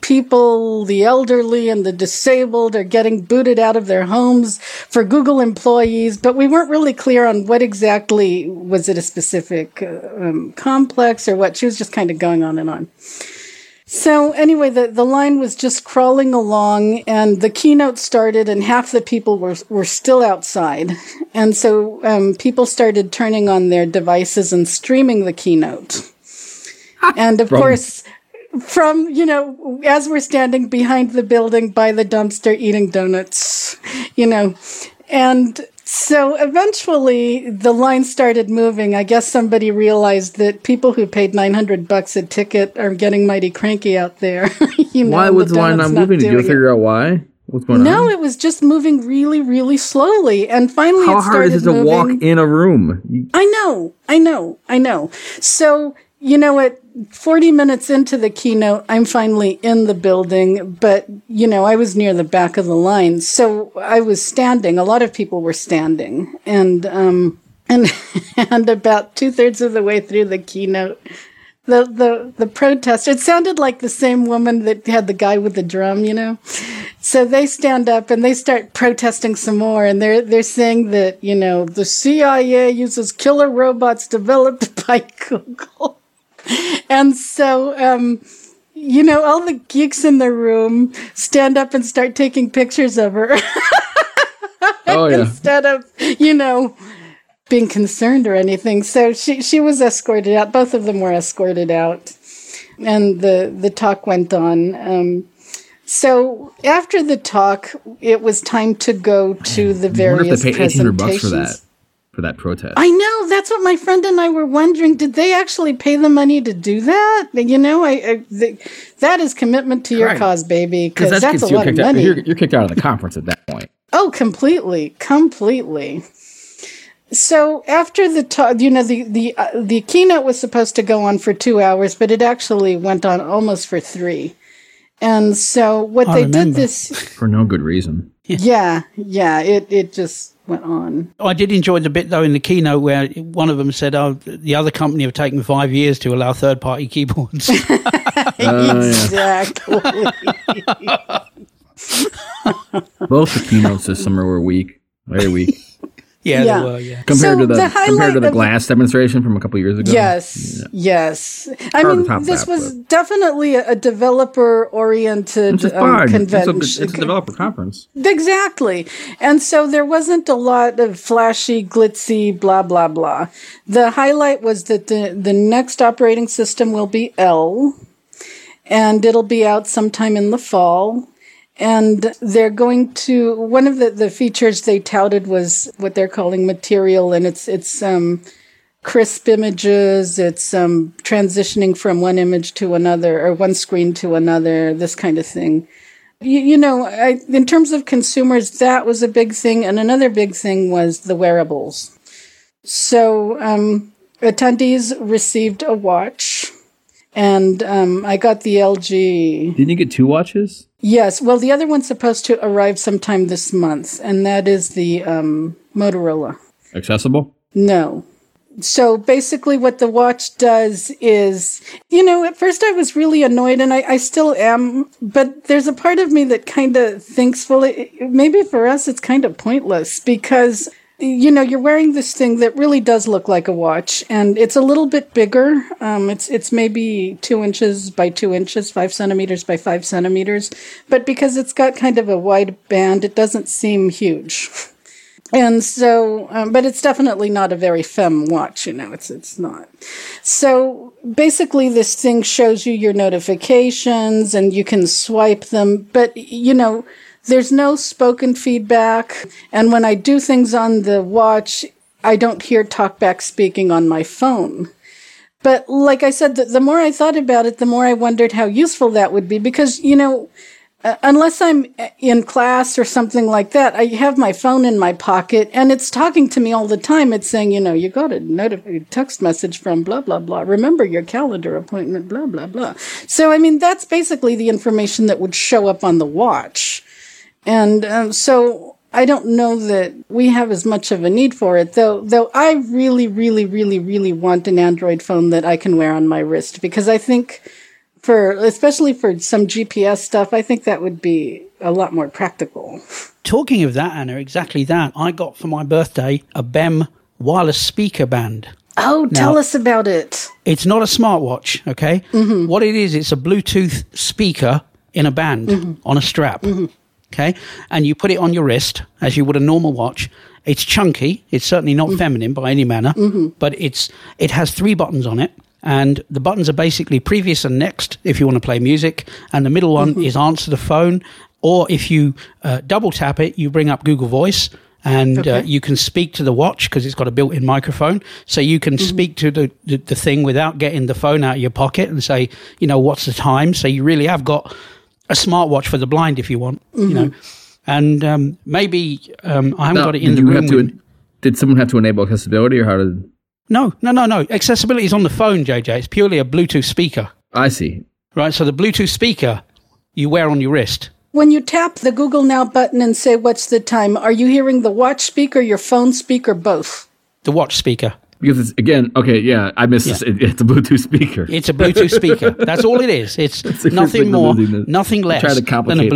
people, the elderly and the disabled are getting booted out of their homes for Google employees. But we weren't really clear on what exactly, was it a specific complex or what? She was just kind of going on and on. So anyway, the line was just crawling along, and the keynote started, and half the people were still outside. And so people started turning on their devices and streaming the keynote. And of course, from, as we're standing behind the building by the dumpster eating donuts, and... So eventually the line started moving. I guess somebody realized that people who paid $900 a ticket are getting mighty cranky out there. Why was the line not moving? Did you figure out why? what's going on? No, it was just moving really, really slowly. And finally it started moving. How hard is it to walk in a room? I know. So, you know what? 40 minutes into the keynote, I'm finally in the building, but, you know, I was near the back of the line. So I was standing. A lot of people were standing. And about 2/3 of the way through the keynote, the protester, it sounded like the same woman that had the guy with the drum, you know? So they stand up and they start protesting some more. And they're saying that, you know, the CIA uses killer robots developed by Google. And so, you know, all the geeks in the room stand up and start taking pictures of her. Oh, yeah. Instead of, you know, being concerned or anything. So she was escorted out. Both of them were escorted out. And the talk went on. So after the talk, it was time to go to the various presentations. I wonder if they paid $1,800 for that. For that protest. I know. That's what my friend and I were wondering. Did they actually pay the money to do that? You know, that is commitment to your cause, baby, because that's a lot of money. You're kicked out of the conference at that point. Oh, completely. So after the talk, you know, the keynote was supposed to go on for 2 hours, but it actually went on almost for 3. And so what they did this... For no good reason. Yeah. It just... went on. I did enjoy the bit, though, in the keynote where one of them said, oh, the other company have taken 5 years to allow third-party keyboards. Exactly. Both the keynotes this summer were weak. Very weak. Yeah, they were, yeah. Compared to the Glass demonstration from a couple years ago. Yes. I mean, this was definitely a developer-oriented convention. It's a developer conference. Exactly. And so there wasn't a lot of flashy, glitzy, blah, blah, blah. The highlight was that the next operating system will be L, and it'll be out sometime in the fall. And they're going to, one of the features they touted was what they're calling material, and it's crisp images, it's transitioning from one image to another, or one screen to another, this kind of thing. You know, in terms of consumers, that was a big thing, and another big thing was the wearables. So attendees received a watch, and I got the LG. Didn't you get 2 watches? Yes. Well, the other one's supposed to arrive sometime this month, and that is the Motorola. Accessible? No. So basically what the watch does is, you know, at first I was really annoyed, and I still am, but there's a part of me that kind of thinks, well, maybe for us it's kind of pointless because, you know, you're wearing this thing that really does look like a watch, and it's a little bit bigger. It's maybe 2 inches by 2 inches, 5 centimeters by 5 centimeters. But because it's got kind of a wide band, it doesn't seem huge. And so, but it's definitely not a very femme watch, you know, it's not. So basically this thing shows you your notifications and you can swipe them, but, you know, there's no spoken feedback, and when I do things on the watch, I don't hear TalkBack speaking on my phone. But like I said, the more I thought about it, the more I wondered how useful that would be, because, you know, unless I'm in class or something like that, I have my phone in my pocket, and it's talking to me all the time. It's saying, you know, you got a text message from blah, blah, blah. Remember your calendar appointment, blah, blah, blah. So, I mean, that's basically the information that would show up on the watch. And so I don't know that we have as much of a need for it, though I really, really, really, really want an Android phone that I can wear on my wrist, because I think especially for some GPS stuff, I think that would be a lot more practical. Talking of that, Anna, exactly that. I got for my birthday a BEM wireless speaker band. Oh, tell us about it. It's not a smartwatch, okay? Mm-hmm. What it is, it's a Bluetooth speaker in a band on a strap. Mm-hmm. Okay, and you put it on your wrist as you would a normal watch. It's chunky. It's certainly not feminine by any manner, but it has 3 buttons on it. And the buttons are basically previous and next if you want to play music. And the middle one is answer the phone. Or if you double tap it, you bring up Google Voice. And you can speak to the watch because it's got a built-in microphone. So you can speak to the thing without getting the phone out of your pocket and say, you know, what's the time? So you really have got a smartwatch for the blind if you want, you know. And I haven't got it in the room. Did someone have to enable accessibility, or how did? No. Accessibility is on the phone, JJ. It's purely a Bluetooth speaker. I see. Right, so the Bluetooth speaker you wear on your wrist. When you tap the Google Now button and say, what's the time, are you hearing the watch speaker, your phone speaker, both? The watch speaker. Because it's, again, okay, yeah, I missed this. It's a Bluetooth speaker. It's a Bluetooth speaker. That's all it is. It's nothing more, nothing less than a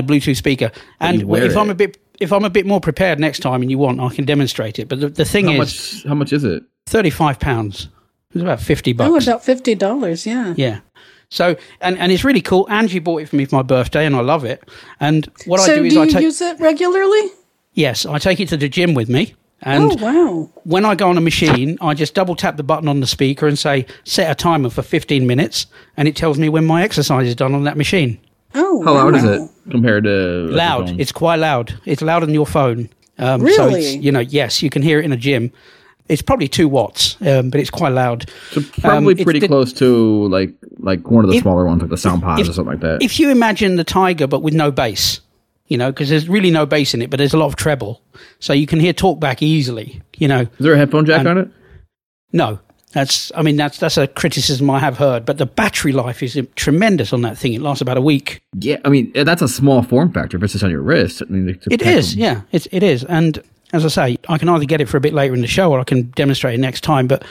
Bluetooth speaker. And if I'm a bit more prepared next time and you want, I can demonstrate it. But the thing is... How much is it? £35. It's about $50. Oh, about $50, yeah. Yeah. So, and it's really cool. Angie bought it for me for my birthday, and I love it. And what I do is I take... So do you use it regularly? Yes, I take it to the gym with me. And when I go on a machine, I just double tap the button on the speaker and say, set a timer for 15 minutes, and it tells me when my exercise is done on that machine. Oh, how loud is it compared to... Loud. It's quite loud. It's louder than your phone. Really? So it's, yes, you can hear it in a gym. It's probably 2 watts, but it's quite loud. So probably pretty close to like one of the smaller ones, like the SoundPods or something like that. If you imagine the Tiger, but with no bass, because there's really no bass in it, but there's a lot of treble. So you can hear TalkBack easily, Is there a headphone jack on it? No. That's a criticism I have heard, but the battery life is tremendous on that thing. It lasts about a week. Yeah, that's a small form factor if it's just on your wrist. It is. And as I say, I can either get it for a bit later in the show, or I can demonstrate it next time. But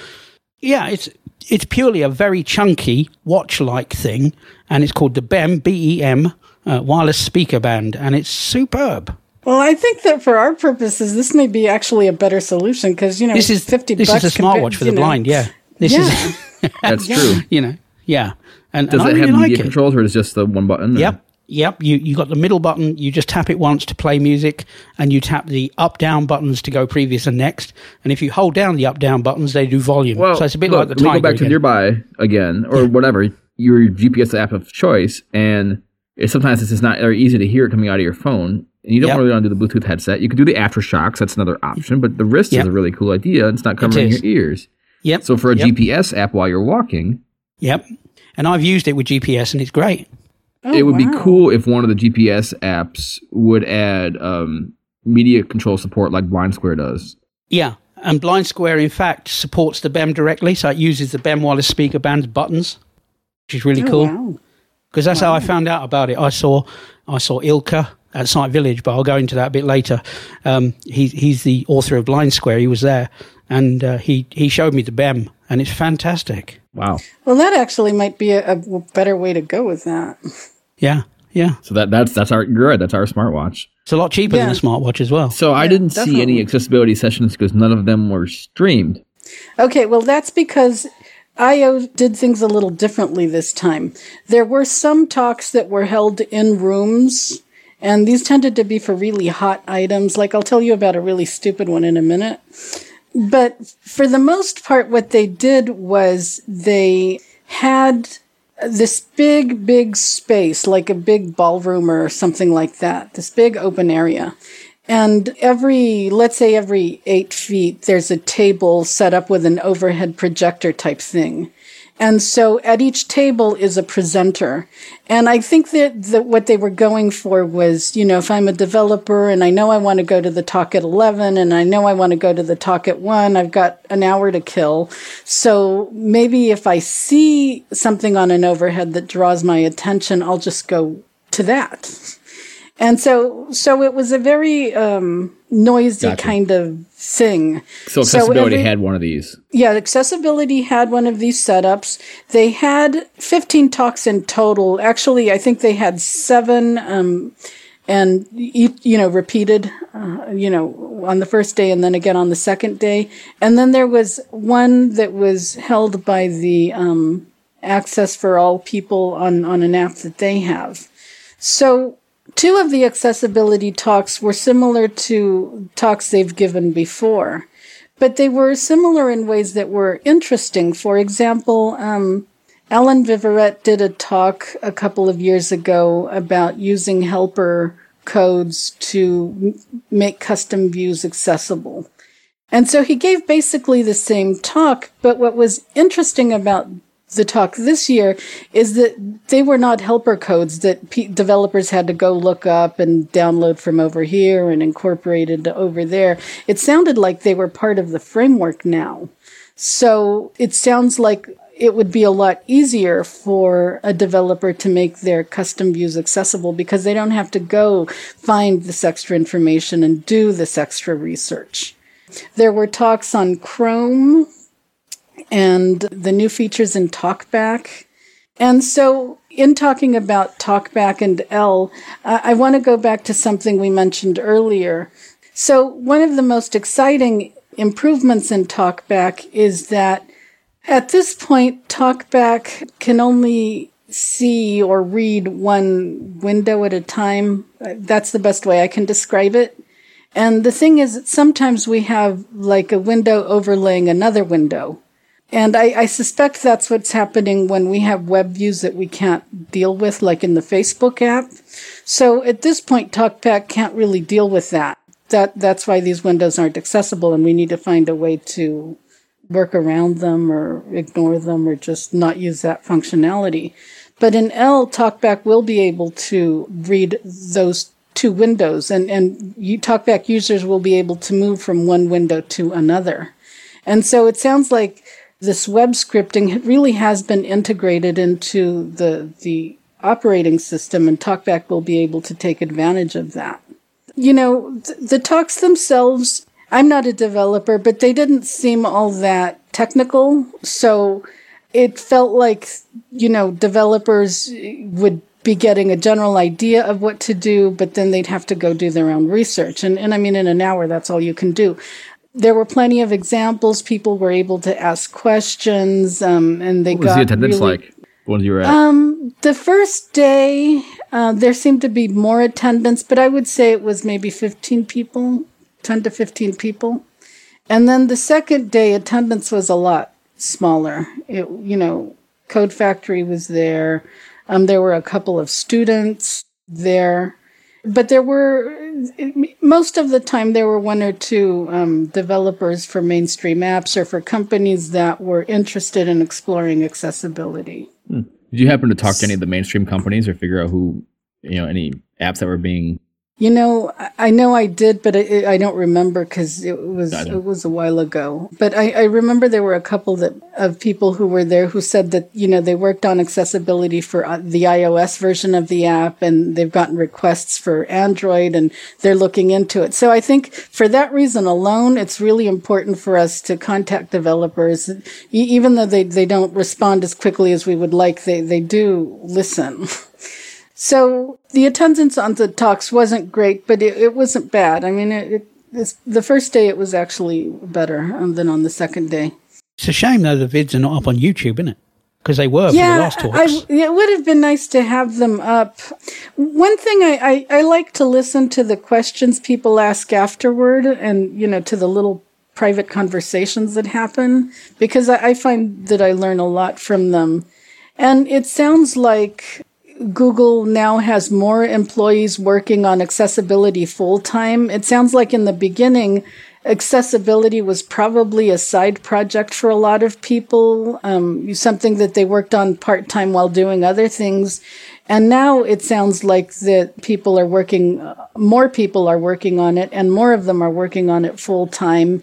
yeah, it's purely a very chunky watch-like thing, and it's called the BEM, BEM wireless speaker band, and it's superb. Well, I think that for our purposes, this may be actually a better solution because this is $50. This is a smartwatch for the blind. Yeah, this is. That's true. Yeah. And does it really have media controls, or is it just the one button? Or? Yep. You got the middle button. You just tap it once to play music, and you tap the up-down buttons to go previous and next. And if you hold down the up-down buttons, they do volume. Well, so it's a bit like the Tiger. Go back to nearby again, or whatever your GPS app of choice, and sometimes it's not very easy to hear it coming out of your phone. And you don't really want to do the Bluetooth headset. You could do the aftershocks. That's another option. But the wrist is a really cool idea. It's not covering your ears. Yep. So for a GPS app while you're walking. Yep. And I've used it with GPS, and it's great. Oh, it would be cool if one of the GPS apps would add media control support like Blind Square does. Yeah. And Blind Square, in fact, supports the BEM directly. So it uses the BEM wireless speaker band buttons, which is really cool. Wow. Because that's how I found out about it. I saw Ilka at Site Village, but I'll go into that a bit later. He's the author of Blind Square. He was there, and he showed me the BEM, and it's fantastic. Wow. Well, that actually might be a better way to go with that. Yeah. So that's our good. That's our smartwatch. It's a lot cheaper than a smartwatch as well. So I didn't see any accessibility sessions because none of them were streamed. Okay, well, that's because I.O. did things a little differently this time. There were some talks that were held in rooms, and these tended to be for really hot items. Like, I'll tell you about a really stupid one in a minute. But for the most part, what they did was they had this big, big space, like a big ballroom or something like that, this big open area. And let's say every 8 feet, there's a table set up with an overhead projector type thing. And so at each table is a presenter. And I think that what they were going for was, if I'm a developer and I know I want to go to the talk at 11 and I know I want to go to the talk at 1, I've got an hour to kill. So maybe if I see something on an overhead that draws my attention, I'll just go to that. And so it was a very noisy kind of thing. So accessibility had one of these. Yeah, accessibility had one of these setups. They had 15 talks in total. Actually, I think they had 7 and, repeated, on the first day and then again on the second day. And then there was one that was held by the Access for All people on an app that they have. So 2 of the accessibility talks were similar to talks they've given before, but they were similar in ways that were interesting. For example, Alan Viverette did a talk a couple of years ago about using helper codes to make custom views accessible. And so he gave basically the same talk, but what was interesting about the talk this year is that they were not helper codes that developers had to go look up and download from over here and incorporate into over there. It sounded like they were part of the framework now. So it sounds like it would be a lot easier for a developer to make their custom views accessible because they don't have to go find this extra information and do this extra research. There were talks on Chrome and the new features in TalkBack. And so in talking about TalkBack and L, I want to go back to something we mentioned earlier. So one of the most exciting improvements in TalkBack is that at this point, TalkBack can only see or read one window at a time. That's the best way I can describe it. And the thing is that sometimes we have like a window overlaying another window. And I suspect that's what's happening when we have web views that we can't deal with, like in the Facebook app. So at this point, TalkBack can't really deal with that. That's why these windows aren't accessible, and we need to find a way to work around them or ignore them or just not use that functionality. But in L, TalkBack will be able to read those two windows, and TalkBack users will be able to move from one window to another. And so it sounds like this web scripting really has been integrated into the operating system, and TalkBack will be able to take advantage of that. You know, the talks themselves, I'm not a developer, but they didn't seem all that technical. So it felt like, you know, developers would be getting a general idea of what to do, but then they'd have to go do their own research. And I mean, in an hour, that's all you can do. There were plenty of examples. People were able to ask questions, and they got What was the attendance really, like when you were at? The first day, there seemed to be more attendance, but I would say it was maybe 15 people. 10 to 15 people. And then the second day, attendance was a lot smaller. Code Factory was there. There were a couple of students there. But most of the time, there were one or two developers for mainstream apps or for companies that were interested in exploring accessibility. Hmm. Did you happen to talk to any of the mainstream companies or figure out who, any apps that were being... You know I did, but I don't remember because it was a while ago. But I remember there were a couple of people who were there who said that, they worked on accessibility for the iOS version of the app, and they've gotten requests for Android, and they're looking into it. So I think for that reason alone, it's really important for us to contact developers. Even though they don't respond as quickly as we would like, they do listen. So the attendance on the talks wasn't great, but it wasn't bad. I mean, the first day it was actually better than on the second day. It's a shame, though, the vids are not up on YouTube, isn't it? Because they were for the last talks. It would have been nice to have them up. One thing, I like to listen to the questions people ask afterward and, to the little private conversations that happen, because I find that I learn a lot from them. And it sounds like Google now has more employees working on accessibility full-time. It sounds like in the beginning, accessibility was probably a side project for a lot of people, something that they worked on part-time while doing other things. And now it sounds like that more people are working on it, and more of them are working on it full-time.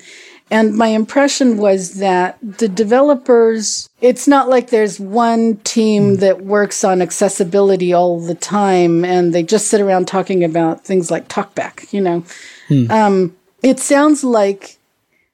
And my impression was that the developers, it's not like there's one team that works on accessibility all the time and they just sit around talking about things like TalkBack, It sounds like,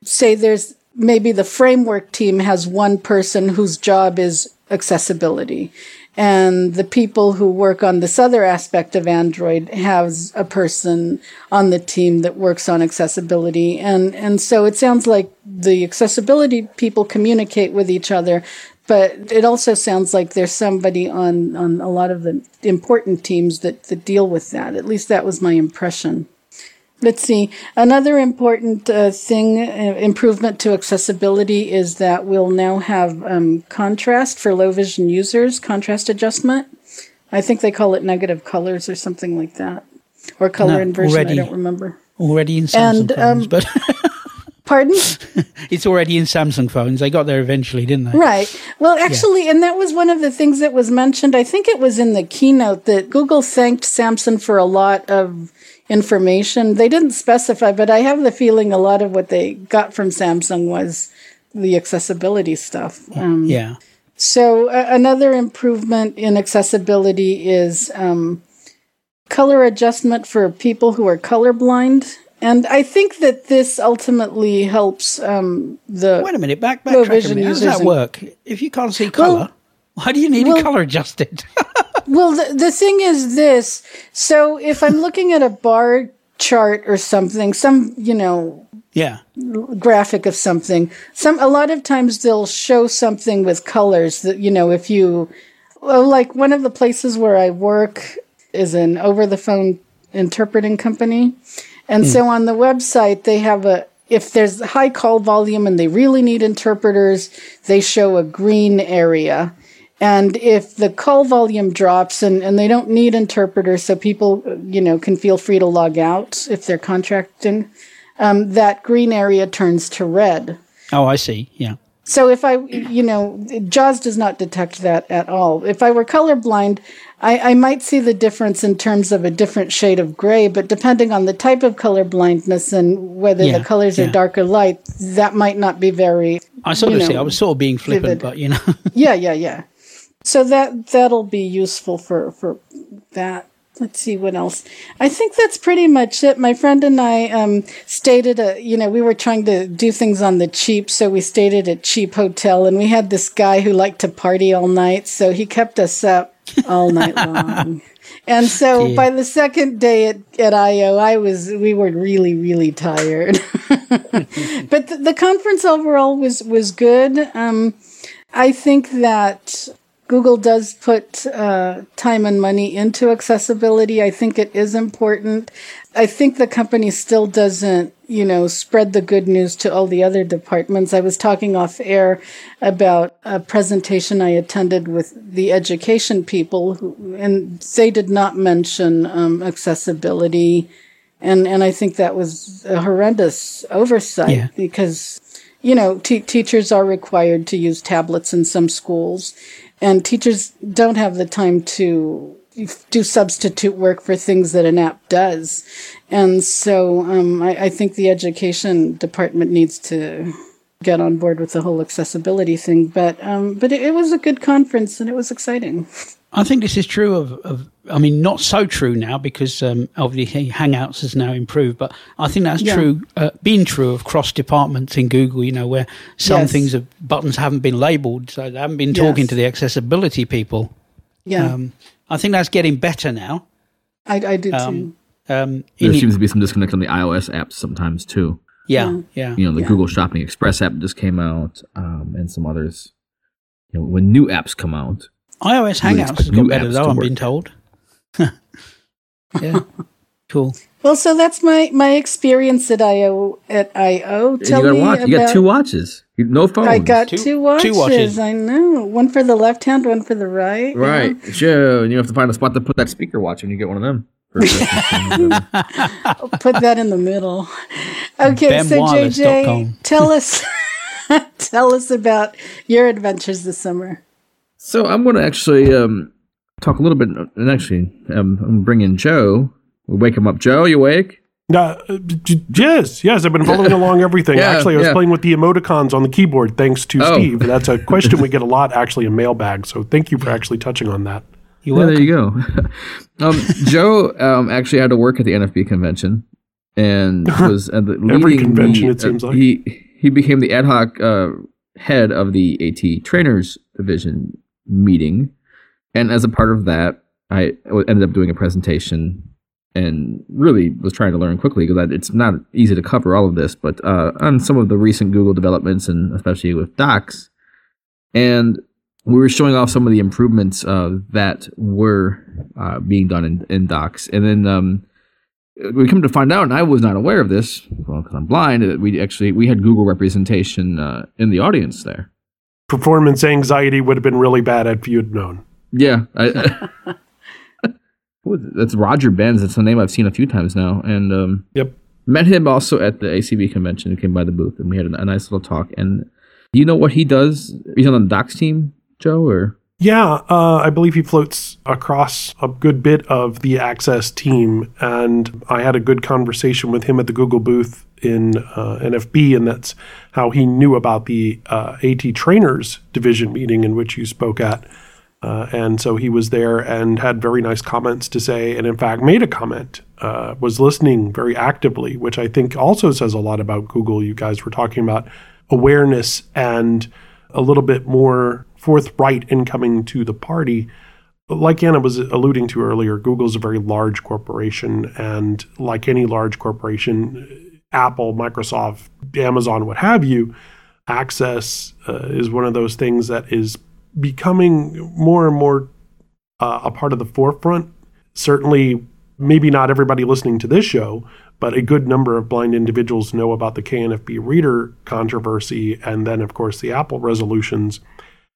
say, there's maybe the framework team has one person whose job is accessibility. And the people who work on this other aspect of Android has a person on the team that works on accessibility. And so it sounds like the accessibility people communicate with each other, but it also sounds like there's somebody on a lot of the important teams that deal with that. At least that was my impression. Let's see. Another important improvement to accessibility is that we'll now have contrast for low vision users, contrast adjustment. I think they call it negative colors or something like that, or color inversion. I don't remember. Already in Samsung phones, but pardon? it's already in Samsung phones. They got there eventually, didn't they? Right. Well, actually, and that was one of the things that was mentioned. I think it was in the keynote that Google thanked Samsung for a lot of information. They didn't specify, but I have the feeling a lot of what they got from Samsung was the accessibility stuff. So another improvement in accessibility is color adjustment for people who are colorblind. And I think that this ultimately helps the... Wait a minute, backtrack a minute. How does that work? If you can't see color, why do you need a color adjusted? Well, the thing is this. So if I'm looking at a bar chart or something, some, you know... Yeah. Graphic of something. A lot of times they'll show something with colors that, you know, if you, like one of the places where I work is an over-the-phone interpreting company. And so on the website, they have if there's high call volume and they really need interpreters, they show a green area. And if the call volume drops and they don't need interpreters, so people, you know, can feel free to log out if they're contracting, that green area turns to red. Oh, I see. Yeah. So if I, you know, JAWS does not detect that at all. If I were colorblind, I might see the difference in terms of a different shade of gray, but depending on the type of colorblindness and whether the colors are dark or light, that might not be very. I sort of see. I was sort of being flippant, vivid. But you know. Yeah. So that'll be useful for that. Let's see what else. I think that's pretty much it. My friend and I stayed at we were trying to do things on the cheap, so we stayed at a cheap hotel, and we had this guy who liked to party all night, so he kept us up all night long. And so by the second day at I.O., we were really, really tired. But the conference overall was good. I think that... Google does put time and money into accessibility. I think it is important. I think the company still doesn't, you know, spread the good news to all the other departments. I was talking off air about a presentation I attended with the education people, and they did not mention accessibility. And I think that was a horrendous oversight because, you know, teachers are required to use tablets in some schools. And teachers don't have the time to do substitute work for things that an app does. And so I think the education department needs to get on board with the whole accessibility thing. But it was a good conference, and it was exciting. I think this is true not so true now because obviously Hangouts has now improved, but I think that's true of cross departments in Google, you know, where some things of buttons haven't been labeled, so they haven't been talking to the accessibility people. Yeah. I think that's getting better now. I do too. There seems to be some disconnect on the iOS apps sometimes too. Yeah. You know, the Google Shopping Express app just came out and some others. You know, when new apps come out, iOS Hangouts has got better, though, I'm being told. Yeah, cool. Well, so that's my experience at I.O. You got two watches. No phone. I got two watches. I know. One for the left hand, one for the right. Right. Yeah. Sure. And you have to find a spot to put that speaker watch when you get one of them. I'll put that in the middle. Okay, so JJ, tell us about your adventures this summer. So I'm going to actually talk a little bit, and actually I'm going to bring in Joe. We'll wake him up. Joe, you awake? Yes. I've been following along everything. I was playing with the emoticons on the keyboard, thanks to Steve. That's a question we get a lot, actually, in mailbag. So thank you for actually touching on that. There you go. Joe actually had to work at the NFB convention, and was at the every convention. It seems like he became the ad hoc head of the AT Trainers Division meeting, and as a part of that, I ended up doing a presentation and really was trying to learn quickly because it's not easy to cover all of this, but on some of the recent Google developments, and especially with Docs, and we were showing off some of the improvements that were being done in Docs, and then we come to find out, and I was not aware of this, well, because I'm blind, that we had Google representation in the audience there. Performance anxiety would have been really bad if you'd known. Yeah. That's Roger Benz. That's the name I've seen a few times now. And Met him also at the ACB convention. He came by the booth, and we had a nice little talk. And do you know what he does? He's on the Docs team, Joe, or? Yeah, I believe he floats across a good bit of the Access team, and I had a good conversation with him at the Google booth in NFB, and that's how he knew about the AT Trainers division meeting in which you spoke at. And so he was there and had very nice comments to say, and in fact made a comment, was listening very actively, which I think also says a lot about Google. You guys were talking about awareness and a little bit more forthright in coming to the party. Like Anna was alluding to earlier, Google's a very large corporation, and like any large corporation, Apple, Microsoft, Amazon, what have you, access is one of those things that is becoming more and more a part of the forefront. Certainly, maybe not everybody listening to this show, but a good number of blind individuals know about the KNFB reader controversy, and then, of course, the Apple resolutions.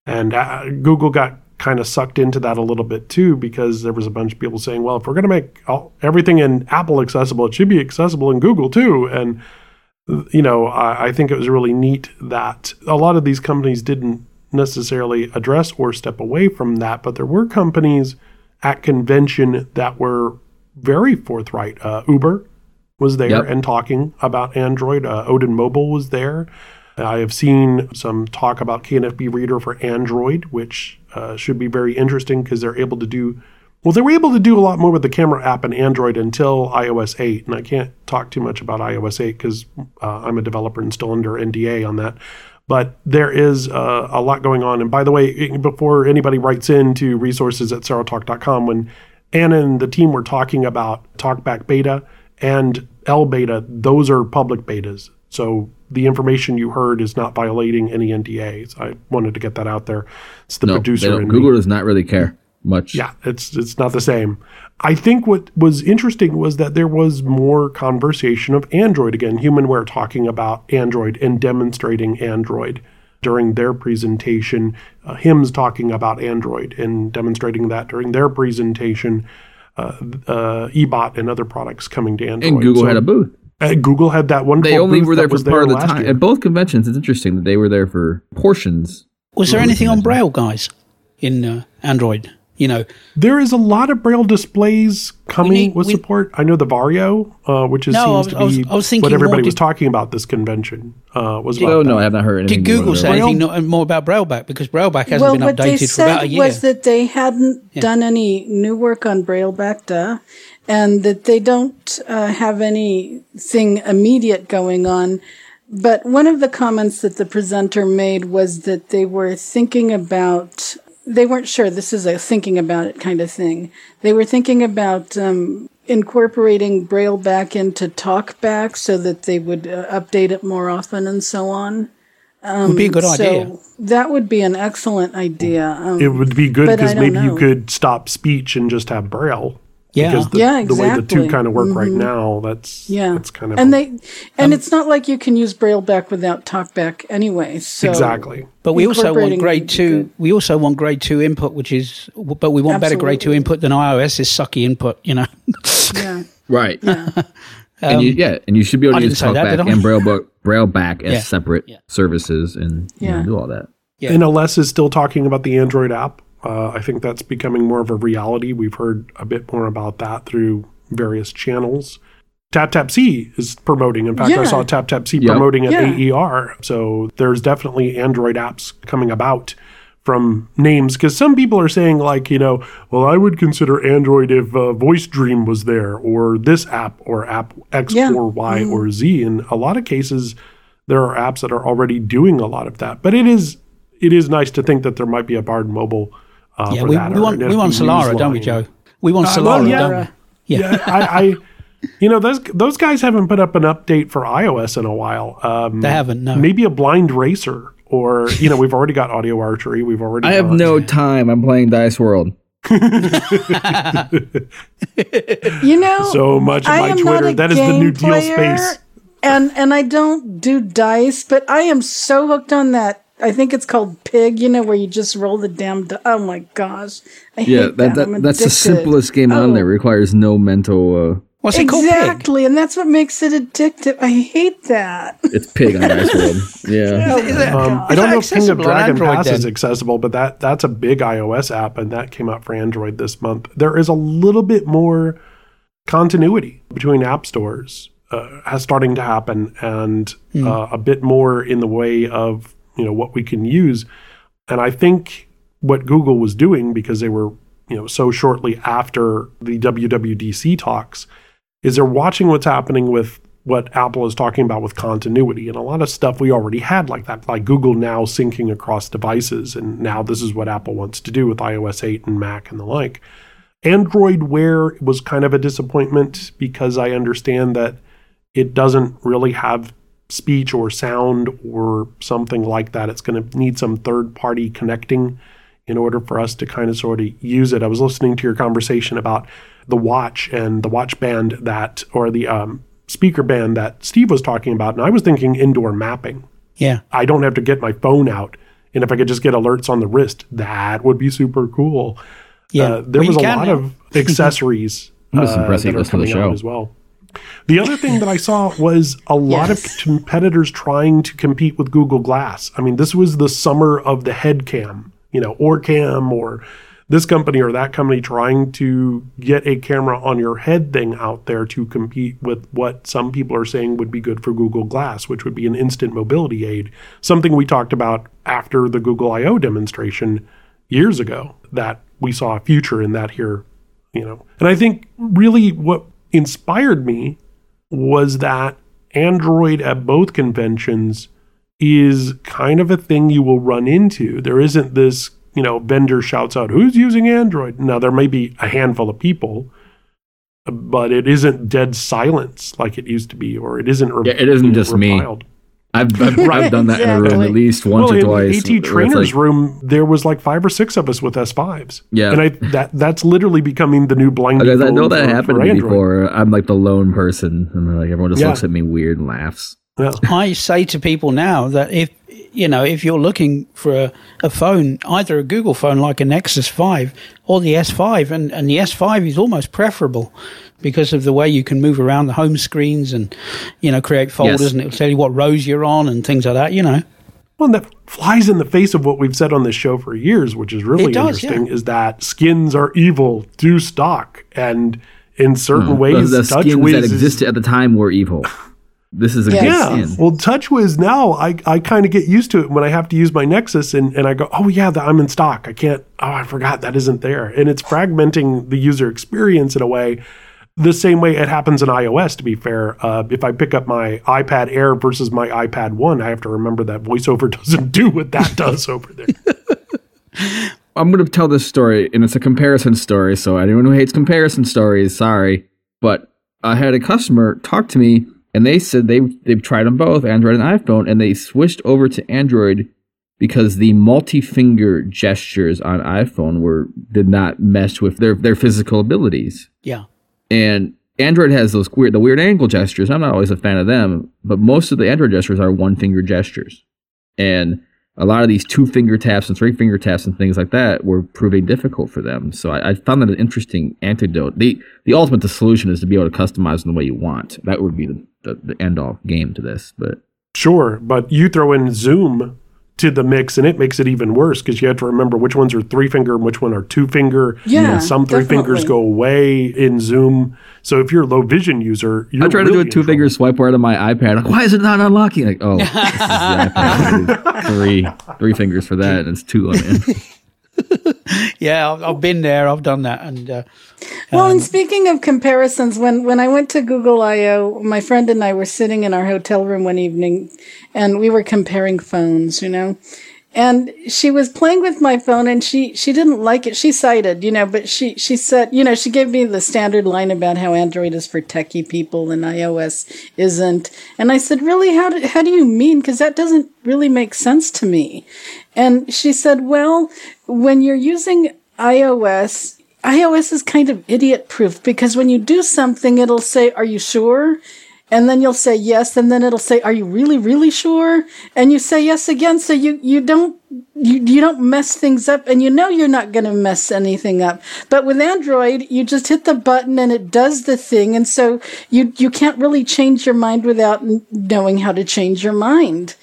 And Google got kind of sucked into that a little bit too, because there was a bunch of people saying, well, if we're going to make everything in Apple accessible, it should be accessible in Google too. And, you know, I think it was really neat that a lot of these companies didn't necessarily address or step away from that, but there were companies at convention that were very forthright. Uber was there and talking about Android. Odin Mobile was there. I have seen some talk about KNFB Reader for Android, which should be very interesting because they're able to do, well, they were able to do a lot more with the camera app in Android until iOS 8. And I can't talk too much about iOS 8 because I'm a developer and still under NDA on that. But there is a lot going on. And by the way, before anybody writes in to resources@sarahtalk.com, when Anna and the team were talking about TalkBack Beta and L Beta, those are public betas. So the information you heard is not violating any NDAs. I wanted to get that out there. It's the producer. Google does not really care much. Yeah, it's not the same. I think what was interesting was that there was more conversation of Android. Again, HumanWare talking about Android and demonstrating Android during their presentation. HIMSS talking about Android and demonstrating that during their presentation. eBot and other products coming to Android. And Google had a booth. Google had that one. They only were there for part of the time. At both conventions, it's interesting that they were there for portions. Was there anything on Braille, guys, in Android? You know, there is a lot of Braille displays coming with support. I know the Vario, which seems to be what everybody was talking about this convention. I have not heard anything. Did Google say anything more about BrailleBack? Because BrailleBack hasn't been updated for about a year. Well, what they said was that they hadn't done any new work on BrailleBack, and that they don't have anything immediate going on. But one of the comments that the presenter made was that they were thinking about... They weren't sure. This is a thinking about it kind of thing. They were thinking about incorporating Braille back into TalkBack so that they would update it more often and so on. Would be a good idea. That would be an excellent idea. It would be good because you could stop speech and just have Braille. Yeah, because the way the two kind of work right now, that's kind of... And it's not like you can use BrailleBack without TalkBack anyway. So exactly. But we also want grade 2 input, which is... But we want better grade 2 input than iOS is sucky input, you know? Yeah. Right. Yeah. And you should be able to use TalkBack and BrailleBack as separate services and do all that. Yeah. And NLS is still talking about the Android app. I think that's becoming more of a reality. We've heard a bit more about that through various channels. TapTapC is promoting. In fact, I saw TapTapC promoting at AER. So there's definitely Android apps coming about from names. Because some people are saying I would consider Android if Voice Dream was there, or this app, or app X or Y or Z. In a lot of cases, there are apps that are already doing a lot of that. But it is nice to think that there might be a Bard Mobile we want Solara, don't we, Joe? We want Solara, don't we? Yeah. Those guys haven't put up an update for iOS in a while. They haven't, no. Maybe a Blind Racer or, we've already got Audio Archery. I have no time. I'm playing Dice World. So much of my Twitter. That is the new deal space. And I don't do dice, but I am so hooked on that. I think it's called Pig, where you just roll the damn... oh, my gosh. I hate that. That's the simplest game on there. It requires no mental... What's it called? Exactly, and that's what makes it addictive. I hate that. It's Pig on Ice World. Yeah. I don't know if King of Dragon Pass is accessible, but that's a big iOS app, and that came out for Android this month. There is a little bit more continuity between app stores starting to happen, and a bit more in the way of what we can use. And I think what Google was doing, because they were so shortly after the WWDC talks, is they're watching what's happening with what Apple is talking about with continuity. And a lot of stuff we already had like that, like Google Now syncing across devices. And now this is what Apple wants to do with iOS 8 and Mac and the like. Android Wear was kind of a disappointment because I understand that it doesn't really have speech or sound or something like that. It's going to need some third-party connecting in order for us to kind of sort of use it. I was listening to your conversation about the watch and the watch band or the speaker band that Steve was talking about, and I was thinking indoor mapping. Yeah. I don't have to get my phone out, and if I could just get alerts on the wrist, that would be super cool. Yeah. There was a lot of accessories that are coming out as well. The other thing that I saw was a lot of competitors trying to compete with Google Glass. I mean, this was the summer of the head cam. Orcam or this company or that company trying to get a camera on your head thing out there to compete with what some people are saying would be good for Google Glass, which would be an instant mobility aid, something we talked about after the Google I.O. demonstration years ago, that we saw a future in that here. And I think really what inspired me was that Android at both conventions is kind of a thing you will run into. There isn't this, vendor shouts out, who's using Android? Now, there may be a handful of people, but it isn't dead silence like it used to be, or it isn't it isn't just reviled. Me. I've done that in a room at least once or twice. In the AT Trainer's room, there was like 5 or 6 of us with S5s. Yeah. And that's literally becoming the new blind. Because I know that happened to me before. I'm like the lone person, and like everyone just looks at me weird and laughs. Yeah. I say to people now that if you're looking for a phone, either a Google phone like a Nexus 5 or the S5, and the S5 is almost preferable because of the way you can move around the home screens and, create folders and it'll tell you what rows you're on and things like that, Well, and that flies in the face of what we've said on this show for years, which is really interesting, is that skins are evil, do stock, and in certain ways, the skins that existed at the time were evil. This is a good sin. Well, TouchWiz now, I kind of get used to it when I have to use my Nexus and I go, I'm in stock. I can't, I forgot that isn't there. And it's fragmenting the user experience in a way, the same way it happens in iOS, to be fair. If I pick up my iPad Air versus my iPad 1, I have to remember that VoiceOver doesn't do what that does over there. I'm going to tell this story, and it's a comparison story. So anyone who hates comparison stories, sorry. But I had a customer talk to me. And they said they've tried them both, Android and iPhone, and they switched over to Android because the multi-finger gestures on iPhone did not mesh with their physical abilities. Yeah. And Android has those weird angle gestures. I'm not always a fan of them, but most of the Android gestures are one-finger gestures. And a lot of these two-finger taps and three-finger taps and things like that were proving difficult for them. So I found that an interesting antidote. The ultimate solution is to be able to customize in the way you want. That would be the end-all game to this. But sure, but you throw in Zoom to the mix, and it makes it even worse because you have to remember which ones are three-finger and which one are two-finger. Yeah, and some three-fingers go away in Zoom. So if you're a low-vision user, you're I tried really to do a two-finger swipe right on my iPad. Like, why is it not unlocking? Like, oh, this is the iPad. Three fingers for that, and it's two on it. Yeah, I've been there. I've done that. And and speaking of comparisons, when I went to Google I.O., my friend and I were sitting in our hotel room one evening, and we were comparing phones, And she was playing with my phone, and she didn't like it. She cited, but she said, she gave me the standard line about how Android is for techie people and iOS isn't. And I said, really, how do you mean? Because that doesn't really make sense to me. And she said, well, when you're using iOS, iOS is kind of idiot-proof because when you do something, it'll say, are you sure? And then you'll say yes, and then it'll say, are you really, really sure? And you say yes again, so you don't You don't mess things up, and you know you're not going to mess anything up. But with Android, you just hit the button and it does the thing, and so you can't really change your mind without knowing how to change your mind.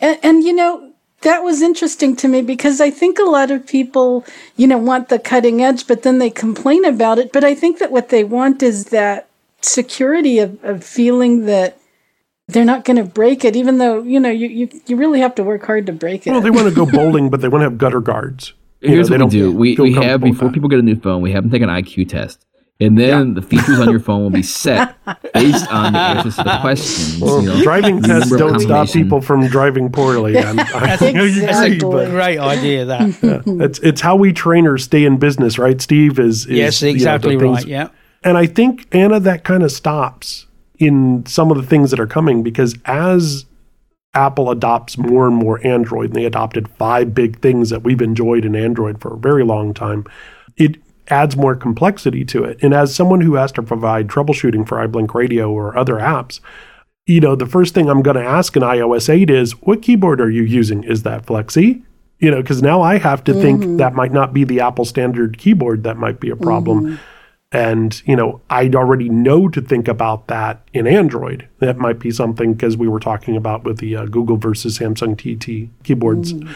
And you know, that was interesting to me because I think a lot of people, you know, want the cutting edge, but then they complain about it. But I think that what they want is that security of feeling that they're not going to break it, even though, you know, you really have to work hard to break it. Well, they want to go bowling, but they want to have gutter guards. Here's what we do. We have, before people get a new phone, we have them take an IQ test. And then the features on your phone will be set based on the answers to the questions. Well, you know, driving tests don't stop people from driving poorly. I think that's a great idea, that. Yeah. It's how we trainers stay in business, right, Steve? Is yes, exactly, you know, right, yeah. And I think, Anna, that kind of stops in some of the things that are coming, because as Apple adopts more and more Android, and they adopted 5 big things that we've enjoyed in Android for a very long time, it adds more complexity to it. And as someone who has to provide troubleshooting for iBlink Radio or other apps, you know, the first thing I'm going to ask in iOS 8 is, what keyboard are you using? Is that Flexi? You know, because now I have to think that might not be the Apple standard keyboard. That might be a problem. Mm-hmm. And, you know, I'd already know to think about that in Android. That might be something, because we were talking about with the Google versus Samsung TT keyboards. Mm.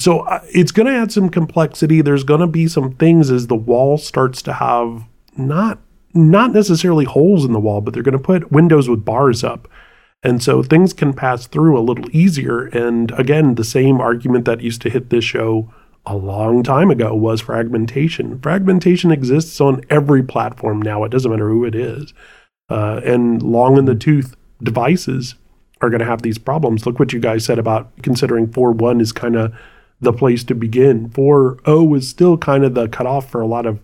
So it's going to add some complexity. There's going to be some things as the wall starts to have not necessarily holes in the wall, but they're going to put windows with bars up. And so things can pass through a little easier. And again, the same argument that used to hit this show a long time ago was fragmentation. Fragmentation exists on every platform now. It doesn't matter who it is. And long in the tooth devices are going to have these problems. Look what you guys said about considering 4.1 is kind of the place to begin. 4.0 is still kind of the cutoff for a lot of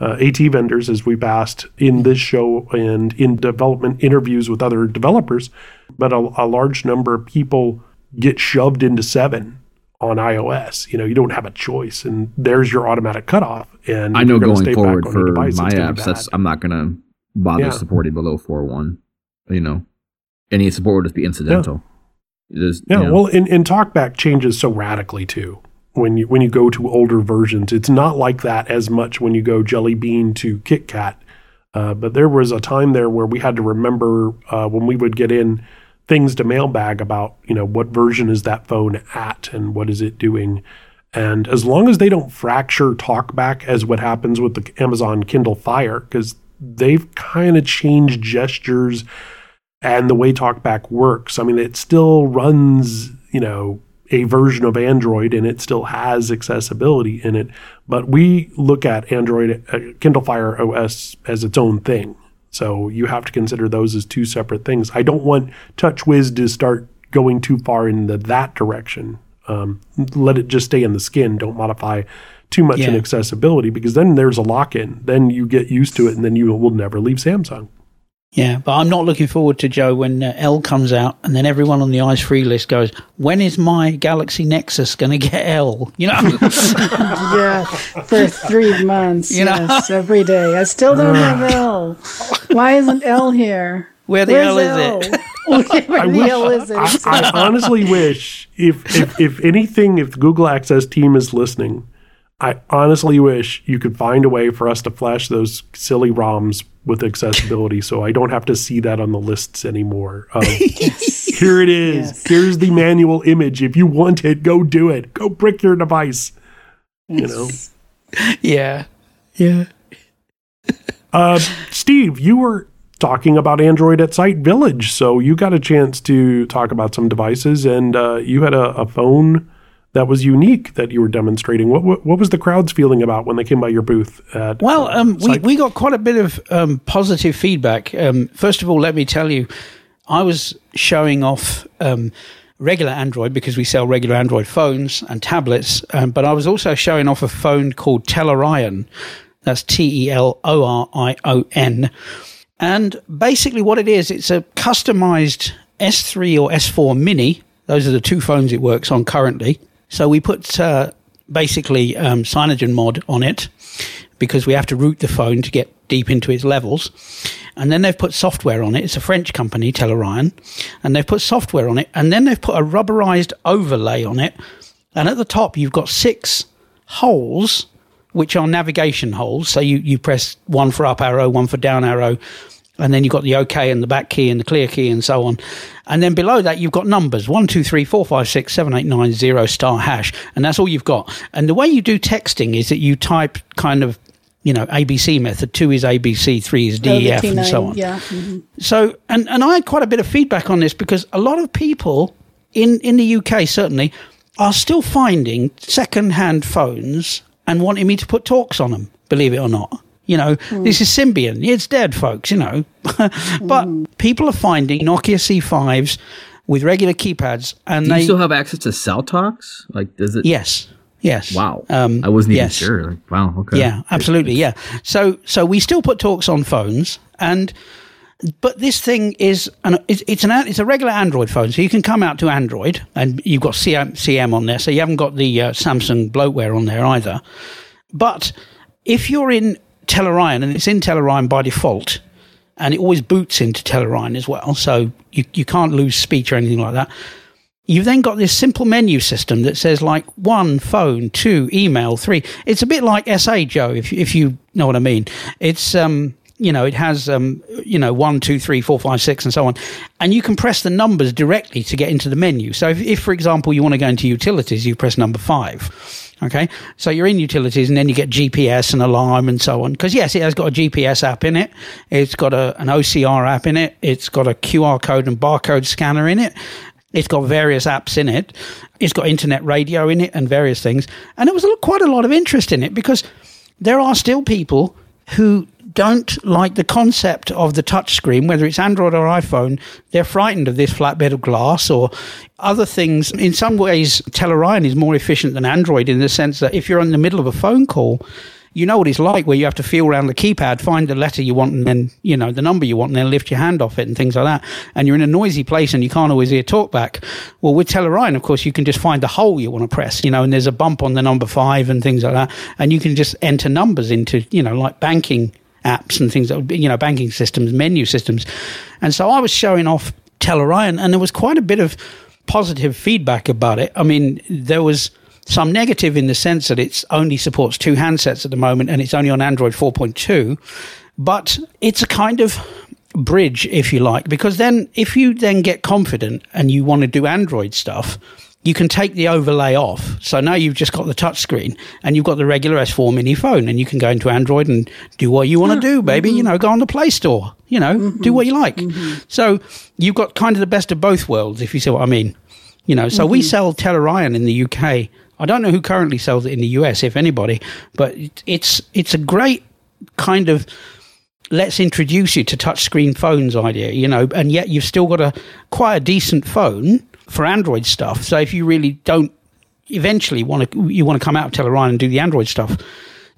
AT vendors, as we've asked in this show and in development interviews with other developers. But a large number of people get shoved into 7 on iOS. You know, you don't have a choice, and there's your automatic cutoff. And I know going forward for device, my apps, I'm not going to bother supporting below 4.1. You know, any support would just be incidental. Yeah, well, and TalkBack changes so radically too. When you go to older versions, it's not like that as much when you go Jelly Bean to KitKat. But there was a time there where we had to remember when we would get in things to mailbag about, you know, what version is that phone at and what is it doing. And as long as they don't fracture TalkBack as what happens with the Amazon Kindle Fire, because they've kind of changed gestures and the way TalkBack works. I mean, it still runs, you know, a version of Android, and it still has accessibility in it. But we look at Android, Kindle Fire OS as its own thing. So you have to consider those as 2 separate things. I don't want TouchWiz to start going too far in that direction. Let it just stay in the skin. Don't modify too much in accessibility, because then there's a lock-in. Then you get used to it, and then you will never leave Samsung. Yeah, but I'm not looking forward to, Joe, when L comes out and then everyone on the Eyes Free list goes, when is my Galaxy Nexus going to get L? You know? Yeah, for 3 months, you know? Every day. I still don't have L. Why isn't L here? Where the L is it? I honestly wish, if anything, if the Google Access team is listening, I honestly wish you could find a way for us to flash those silly ROMs with accessibility, so I don't have to see that on the lists anymore. Here it is. Yes. Here's the manual image. If you want it, go do it. Go brick your device. You know? Yeah. Steve, you were talking about Android at Site Village, so you got a chance to talk about some devices, and you had a phone that was unique that you were demonstrating. What was the crowd's feeling about when they came by your booth? We got quite a bit of positive feedback. First of all, let me tell you, I was showing off regular Android, because we sell regular Android phones and tablets, but I was also showing off a phone called Telorion. That's Telorion. And basically what it is, it's a customized S3 or S4 Mini. Those are the 2 phones it works on currently. So we put Cyanogen mod on it, because we have to root the phone to get deep into its levels. And then they've put software on it. It's a French company, Telorion. And they've put software on it. And then they've put a rubberized overlay on it And at the top, you've got 6 holes, which are navigation holes. So you press one for up arrow, one for down arrow, and then you've got the OK and the back key and the clear key and so on. And then below that, you've got numbers, 1, 2, 3, 4, 5, 6, 7, 8, 9, 0, star, hash. And that's all you've got. And the way you do texting is that you type kind of, you know, ABC method, 2 is ABC, 3 is DEF, and so on. Yeah. Mm-hmm. So, and I had quite a bit of feedback on this because a lot of people in the UK, certainly, are still finding second-hand phones and wanting me to put talks on them, believe it or not. You know, this is Symbian. It's dead, folks, you know. But people are finding Nokia C5s with regular keypads. And do you still have access to cell talks? Like, does it? Yes. Yes. Wow. I wasn't even sure. Like, wow. Okay. Yeah, absolutely. Yeah. So we still put talks on phones, but this thing is it's a regular Android phone, so you can come out to Android, and you've got CM on there, so you haven't got the Samsung bloatware on there either. But if you're in Telorion, and it's in Telorion by default, and it always boots into Telorion as well, so you can't lose speech or anything like that. You've then got this simple menu system that says, like, 1, phone, 2, email, 3. It's a bit like SA, Joe, if you know what I mean. It's, you know, it has, 1, 2, 3, 4, 5, 6, and so on. And you can press the numbers directly to get into the menu. So if for example, you want to go into utilities, you press number 5. Okay? So you're in utilities, and then you get GPS and alarm and so on. Because, yes, it has got a GPS app in it. It's got an OCR app in it. It's got a QR code and barcode scanner in it. It's got various apps in it. It's got internet radio in it and various things. And there was quite a lot of interest in it because there are still people who don't like the concept of the touchscreen, whether it's Android or iPhone. They're frightened of this flatbed of glass or other things. In some ways, Telorion is more efficient than Android in the sense that if you're in the middle of a phone call, you know what it's like where you have to feel around the keypad, find the letter you want and then, you know, the number you want and then lift your hand off it and things like that. And you're in a noisy place and you can't always hear TalkBack. Well, with Telorion, of course, you can just find the hole you want to press, you know, and there's a bump on the number 5 and things like that. And you can just enter numbers into, you know, like banking apps and things that would be, you know, banking systems, menu systems. And so I was showing off Telorion and there was quite a bit of positive feedback about it. I mean, there was some negative in the sense that it only supports 2 handsets at the moment and it's only on Android 4.2, but it's a kind of bridge, if you like, because then if you then get confident and you want to do Android stuff, you can take the overlay off. So now you've just got the touchscreen and you've got the regular S4 mini phone and you can go into Android and do what you want to do, baby. Mm-hmm. You know, go on the Play Store, you know, do what you like. Mm-hmm. So you've got kind of the best of both worlds, if you see what I mean. You know, so we sell Telorion in the UK. I don't know who currently sells it in the US, if anybody, but it's a great kind of let's introduce you to touchscreen phones idea, you know, and yet you've still got quite a decent phone for Android stuff. So if you really don't eventually want to come out of Telorion and do the Android stuff,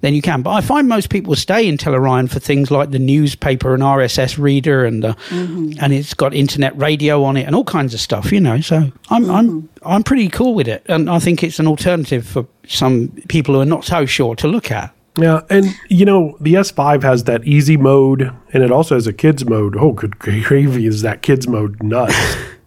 then you can. But I find most people stay in Telorion for things like the newspaper and RSS reader and and it's got internet radio on it and all kinds of stuff, you know. So I'm pretty cool with it. And I think it's an alternative for some people who are not so sure to look at. Yeah, and, you know, the S5 has that easy mode and it also has a kids mode. Oh, good gravy, is that kids mode nuts.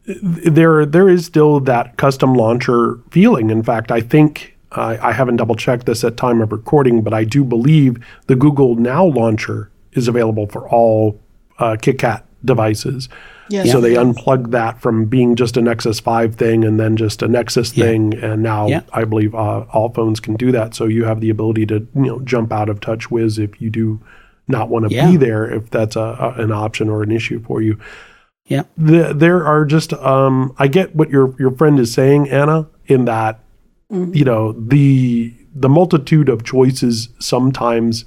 There is still that custom launcher feeling. In fact, I think I haven't double-checked this at time of recording, but I do believe the Google Now launcher is available for all KitKat devices. Yes. So they unplugged that from being just a Nexus 5 thing and then just a Nexus thing, and now I believe all phones can do that. So you have the ability to, you know, jump out of TouchWiz if you do not want to be there, if that's an option or an issue for you. Yeah, there are just I get what your friend is saying, Anna, in that. Mm-hmm. You know, the multitude of choices sometimes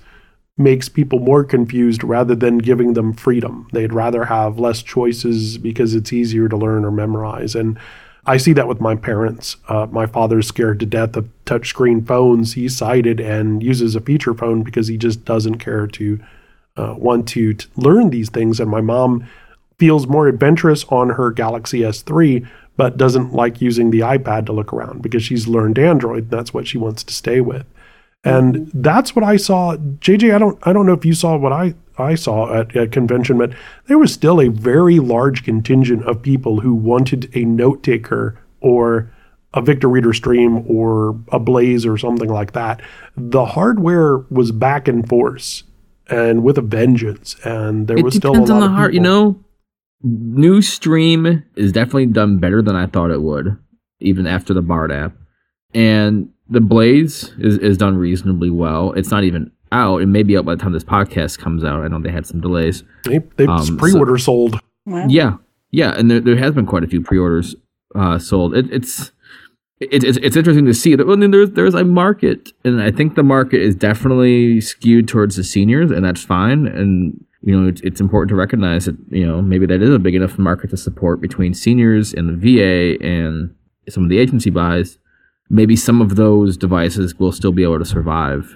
makes people more confused rather than giving them freedom. They'd rather have less choices because it's easier to learn or memorize. And I see that with my parents. My father's scared to death of touchscreen phones. He's sighted and uses a feature phone because he just doesn't care to want to learn these things. And my mom feels more adventurous on her Galaxy S3, but doesn't like using the iPad to look around because she's learned Android. That's what she wants to stay with. And that's what I saw. JJ, I don't know if you saw what I saw at convention, but there was still a very large contingent of people who wanted a note taker or a Victor Reader Stream or a Blaze or something like that, the hardware was back in force and with a vengeance. And there was still a lot of people. It depends on the hardware, you know. New Stream is definitely done better than I thought it would, even after the Bard app. And the Blaze is done reasonably well. It's not even out. It may be out by the time this podcast comes out. I know they had some delays. They've pre-order sold. Wow. Yeah, and there has been quite a few pre-orders sold. It's interesting to see that. Well, I mean, there's a market, and I think the market is definitely skewed towards the seniors, and that's fine. And you know, it's important to recognize that, you know, maybe that is a big enough market to support between seniors and the VA and some of the agency buys. Maybe some of those devices will still be able to survive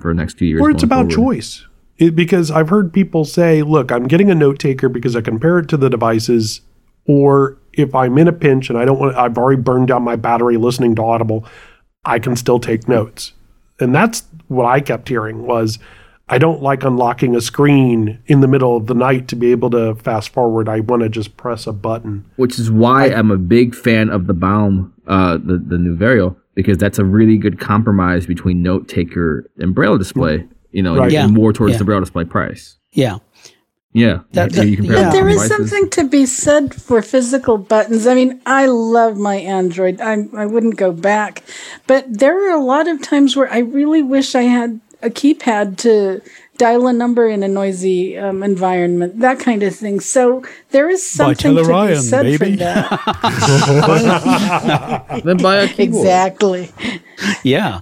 for the next few years. Or it's about choice. Because I've heard people say, look, I'm getting a note taker because I compare it to the devices, or if I'm in a pinch and I've already burned down my battery listening to Audible, I can still take notes. And that's what I kept hearing was, I don't like unlocking a screen in the middle of the night to be able to fast forward. I want to just press a button. Which is why I'm a big fan of the BAUM, the new Vario, because that's a really good compromise between note taker and Braille Display. You know, right. Yeah. More towards the Braille Display price. Yeah. Yeah. But there is something to be said for physical buttons. I mean, I love my Android. I wouldn't go back. But there are a lot of times where I really wish I had a keypad to dial a number in a noisy environment, that kind of thing. So there is something to be said for that. Then buy a keyboard. Exactly. Yeah.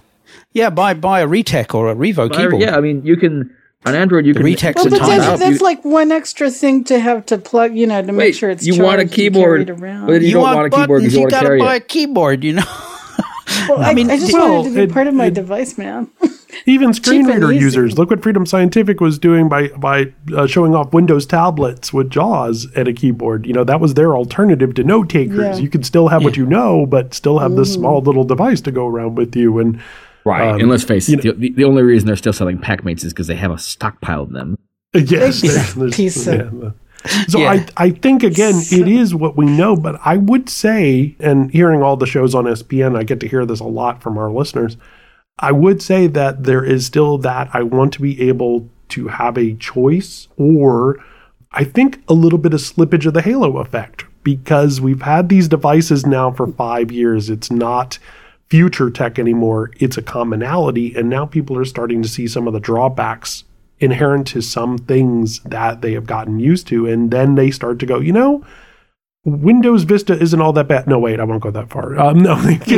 Yeah, buy a Retek or a Revo keyboard. Yeah, I mean, you can, on Android, you can... Retek's well, but that's like one extra thing to have to plug, you know, to make sure it's charged. You want a keyboard, but you don't want a keyboard because you want to carry it. You got to buy a keyboard, you know. Well, I just wanted to be part of my device, man. Even screen reader users, look what Freedom Scientific was doing by showing off Windows tablets with JAWS and a keyboard. You know, that was their alternative to note takers. Yeah. You could still have what you know, but still have this small little device to go around with you. And right, and let's face it, the only reason they're still selling Packmates is because they have a stockpile of them. Yes, I think, again, it is what we know, but I would say, and hearing all the shows on SPN, I get to hear this a lot from our listeners, I would say that there is still that I want to be able to have a choice, or I think a little bit of slippage of the halo effect, because we've had these devices now for 5 years. It's not future tech anymore. It's a commonality, and now people are starting to see some of the drawbacks inherent to some things that they have gotten used to, and then they start to go, you know, Windows Vista isn't all that bad. No, wait, I won't go that far. They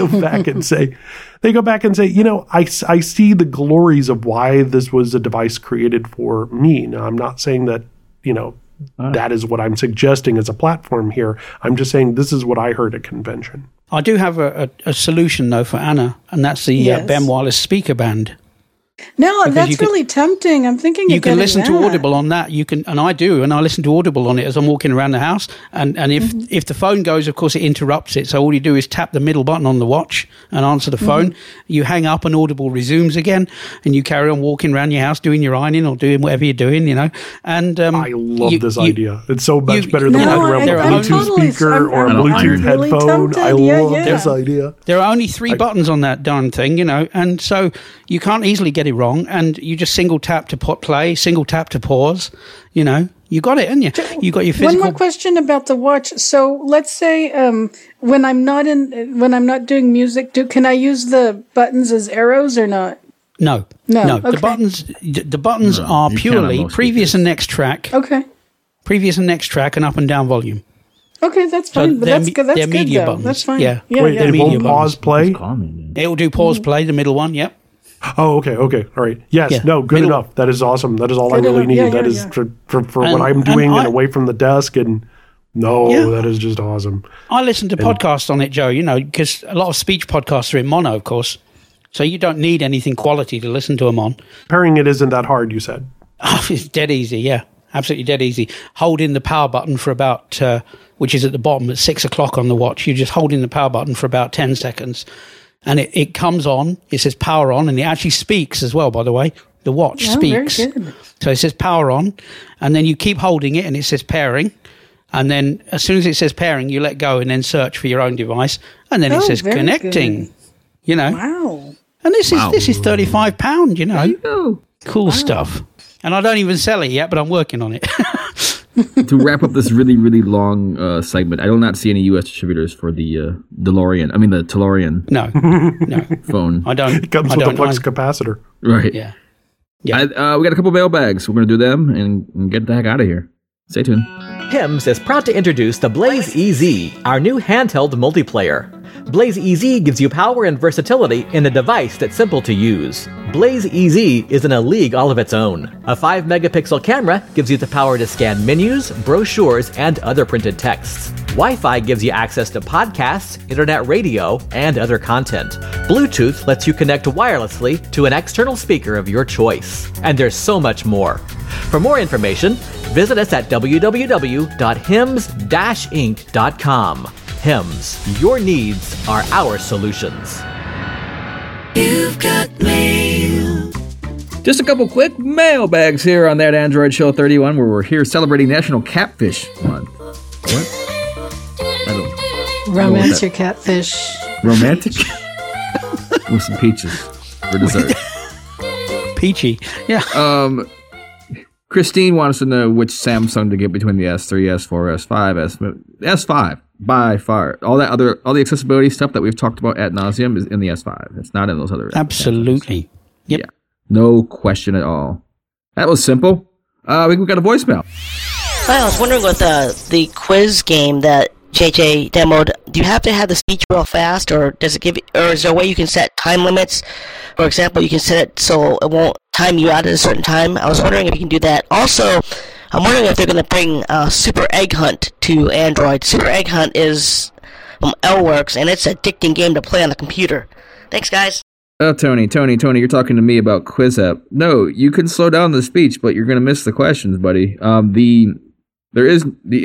go back and say, you know, I see the glories of why this was a device created for me. Now, I'm not saying that, you know, that is what I'm suggesting as a platform here. I'm just saying this is what I heard at convention. I do have a solution, though, for Anna, and that's the BEM Wireless Speaker Band. No, because that's really tempting. I'm thinking you can listen to Audible on that. You can, and I do, and I listen to Audible on it as I'm walking around the house. And if the phone goes, of course, it interrupts it. So all you do is tap the middle button on the watch and answer the phone. You hang up, and Audible resumes again, and you carry on walking around your house doing your ironing or doing whatever you're doing. You know, and I love this idea. It's so much better than walking around with a Bluetooth speaker or a Bluetooth headphone. Really, I love this idea. There are only three buttons on that darn thing, you know, and so you can't easily get it wrong, and you just single tap to play, single tap to pause. You know, you got it, haven't you? You got your physical. One more question about the watch. So let's say when I'm not doing music, can I use the buttons as arrows or not? No. Okay. The buttons are purely previous and next track. Okay. Previous and next track, and up and down volume. Okay, that's fine. So but that's good. They're media buttons. That's fine. Yeah. Wait, it won't pause play. It will do pause play, the middle one. Yep. Oh, okay. All right. Yes. Yeah. No, good enough. That is awesome. That is all I really need. That is for what I'm doing and away from the desk. And that is just awesome. I listen to podcasts on it, Joe, you know, because a lot of speech podcasts are in mono, of course. So you don't need anything quality to listen to them on. Pairing it isn't that hard, you said. Oh, it's dead easy. Yeah, absolutely dead easy. Holding the power button for about, which is at the bottom at 6 o'clock on the watch. You're just holding the power button for about 10 seconds. And it comes on, it says power on, and it actually speaks as well, by the way. The watch speaks. So it says power on, and then you keep holding it, and it says pairing. And then as soon as it says pairing, you let go and then search for your own device. And then it says connecting, you know. Wow. And this is £35, you know. Ooh. Cool stuff. And I don't even sell it yet, but I'm working on it. To wrap up this really, really long segment, I do not see any U.S. distributors for the Telorion. No. Phone. I don't. It comes with a flux capacitor. Right. Yeah. We got a couple mailbags. We're going to do them and get the heck out of here. Stay tuned. Hims is proud to introduce the Blaze EZ, our new handheld multiplayer. Blaze EZ gives you power and versatility in a device that's simple to use. Blaze EZ is in a league all of its own. A 5-megapixel camera gives you the power to scan menus, brochures, and other printed texts. Wi-Fi gives you access to podcasts, internet radio, and other content. Bluetooth lets you connect wirelessly to an external speaker of your choice. And there's so much more. For more information, visit us at www.hims-inc.com. HIMS, your needs are our solutions. You've got mail. Just a couple quick mailbags here on That Android Show 31, where we're here celebrating National Catfish Month. What? I don't Romance your catfish. Romantic? With some peaches for dessert. Peachy. Yeah. Christine wants to know which Samsung to get between the S3, S4, S5, S5. By far, all the accessibility stuff that we've talked about ad nauseum is in the S5. It's not in those other. Absolutely. Yep. Yeah. No question at all. That was simple. We got a voicemail. Well, I was wondering with the quiz game that JJ demoed, do you have to have the speech real fast, or does it give, or is there a way you can set time limits? For example, you can set it so it won't time you out at a certain time. I was wondering if you can do that. Also, I'm wondering if they're going to bring Super Egg Hunt to Android. Super Egg Hunt is from L-Works, and it's an addicting game to play on the computer. Thanks, guys. Oh, Tony, you're talking to me about Quiz App. No, you can slow down the speech, but you're going to miss the questions, buddy. The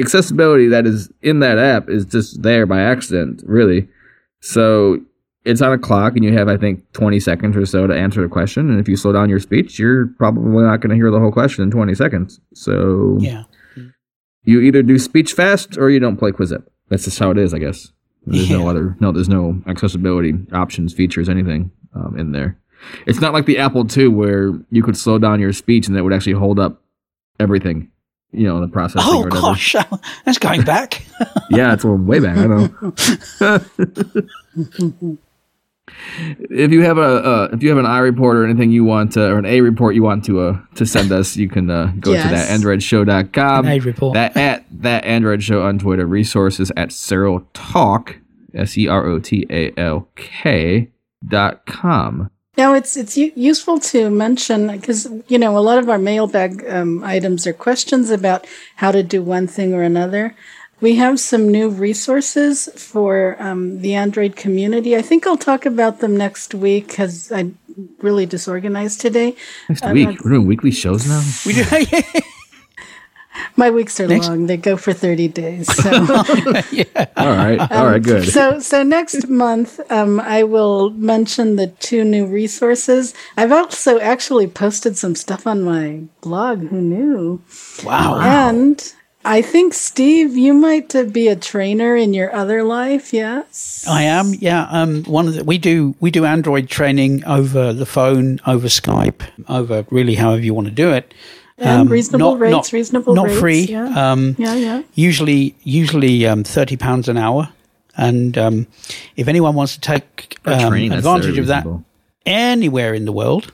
accessibility that is in that app is just there by accident, really. So it's on a clock, and you have, I think, 20 seconds or so to answer the question. And if you slow down your speech, you're probably not going to hear the whole question in 20 seconds. So you either do speech fast or you don't play QuizUp. That's just how it is, I guess. There's there's no accessibility options, features, anything in there. It's not like the Apple II where you could slow down your speech and that would actually hold up everything, you know, the processing. Oh, gosh, that's going back. Yeah, it's way back, I know. If you have an iReport or anything you want to, or an A report you want to send us, you can go to thatandroidshow.com. An A report. At That Android Show on Twitter. Resources at serottalk.com. Now it's useful to mention, because you know a lot of our mailbag items are questions about how to do one thing or another. We have some new resources for the Android community. I think I'll talk about them next week because I'm really disorganized today. Next week? We're doing weekly shows now? We do. My weeks are long. They go for 30 days. So. All right, good. So next month, I will mention the two new resources. I've also actually posted some stuff on my blog. Who knew? Wow. And I think, Steve, you might be a trainer in your other life, yes? I am, yeah. We do Android training over the phone, over Skype, over really however you want to do it. And reasonable rates. Not free. Yeah. Usually £30 an hour. And if anyone wants to take advantage of that anywhere in the world,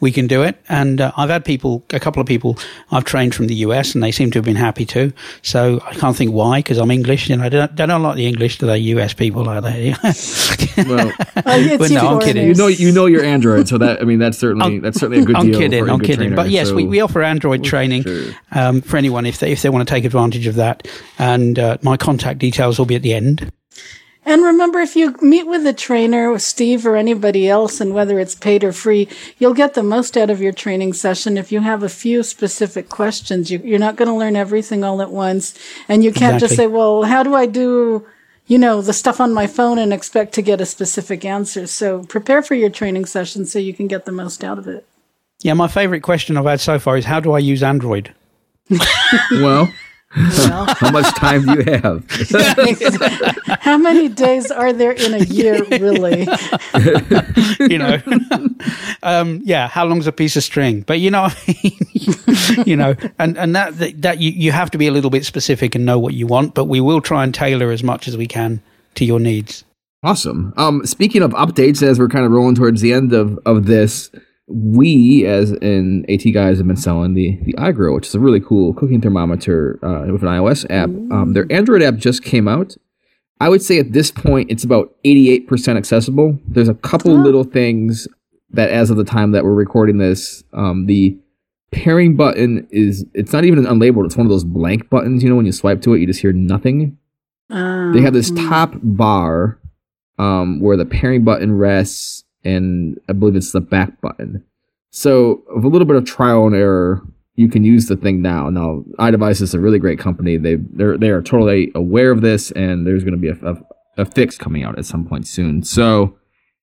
we can do it. And I've had a couple of people I've trained from the US, and they seem to have been happy too. So I can't think why, because I'm English, and I don't like the English to the US people, are they? Well, I'm kidding. You know your Android, so that, I mean, that's certainly a good deal. I'm kidding. But yes, so we offer Android training for anyone if they want to take advantage of that. And my contact details will be at the end. And remember, if you meet with a trainer, with Steve or anybody else, and whether it's paid or free, you'll get the most out of your training session if you have a few specific questions. You're not going to learn everything all at once, and you can't just say, well, how do I do, you know, the stuff on my phone and expect to get a specific answer? So prepare for your training session so you can get the most out of it. Yeah, my favorite question I've had so far is, how do I use Android? Well, Well, how much time do you have? How many days are there in a year, really? You know, yeah, how long's a piece of string? But you know, you know, and that you have to be a little bit specific and know what you want, but we will try and tailor as much as we can to your needs. Awesome. Speaking of updates, as we're kind of rolling towards the end of this, we, as in AT guys, have been selling the iGrill, which is a really cool cooking thermometer with an iOS app. Their Android app just came out. I would say at this point, it's about 88% accessible. There's a couple little things that, as of the time that we're recording this, the pairing button it's not even unlabeled. It's one of those blank buttons. You know, when you swipe to it, you just hear nothing. They have this top bar where the pairing button rests, and I believe it's the back button. So with a little bit of trial and error, you can use the thing now. Now, iDevice is a really great company. They are totally aware of this, and there's going to be a fix coming out at some point soon. So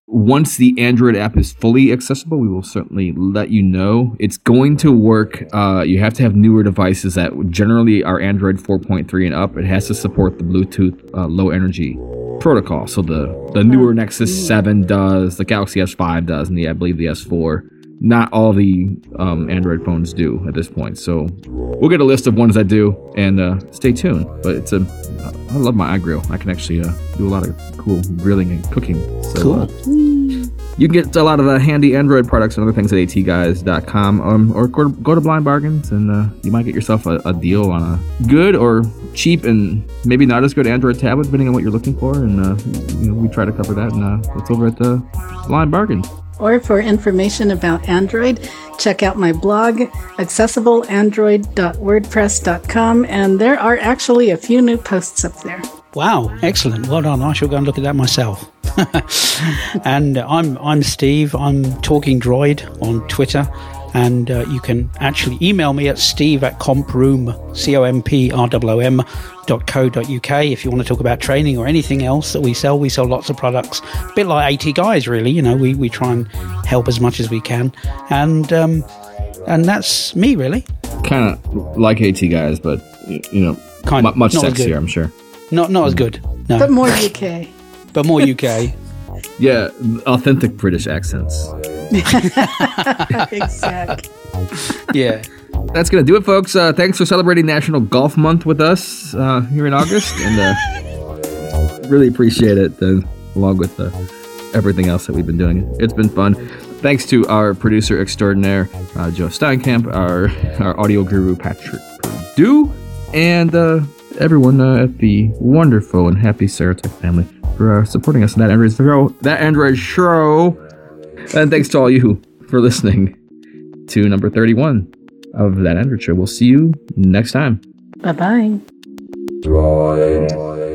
once the Android app is fully accessible, we will certainly let you know. It's going to work. You have to have newer devices that generally are Android 4.3 and up. It has to support the Bluetooth low energy protocol. So the newer Nexus 7 does, the Galaxy S5 does, and I believe the S4. Not all the Android phones do at this point. So we'll get a list of ones that do, and stay tuned. But I love my iGrill. I can actually do a lot of cool grilling and cooking. So, cool. You can get a lot of the handy Android products and other things at atguys.com, or go to Blind Bargains, and you might get yourself a deal on a good or cheap and maybe not as good Android tablet, depending on what you're looking for. And you know, we try to cover that, and it's over at the Blind Bargains. Or for information about Android, check out my blog, accessibleandroid.wordpress.com, and there are actually a few new posts up there. Wow, excellent. Well done. I shall go and look at that myself. And I'm Steve. I'm Talking Droid on Twitter. And you can actually email me at steve@comprwm.co.uk if you want to talk about training or anything else that we sell. We sell lots of products, a bit like AT Guys, really. You know, we try and help as much as we can. And that's me, really. Kind of like AT Guys, but, you know, much sexier, I'm sure. Not as good. No. But more UK. But more UK. Yeah, authentic British accents. Exactly. Yeah. That's going to do it, folks. Thanks for celebrating National Golf Month with us here in August. And really appreciate it, along with everything else that we've been doing. It's been fun. Thanks to our producer extraordinaire, Joe Steinkamp, our audio guru, Patrick Perdue, and everyone at the wonderful and happy Saratoga family for supporting us in That Android Show. And thanks to all you for listening to number 31 of That Android Show. We'll see you next time. Bye-bye. Droid.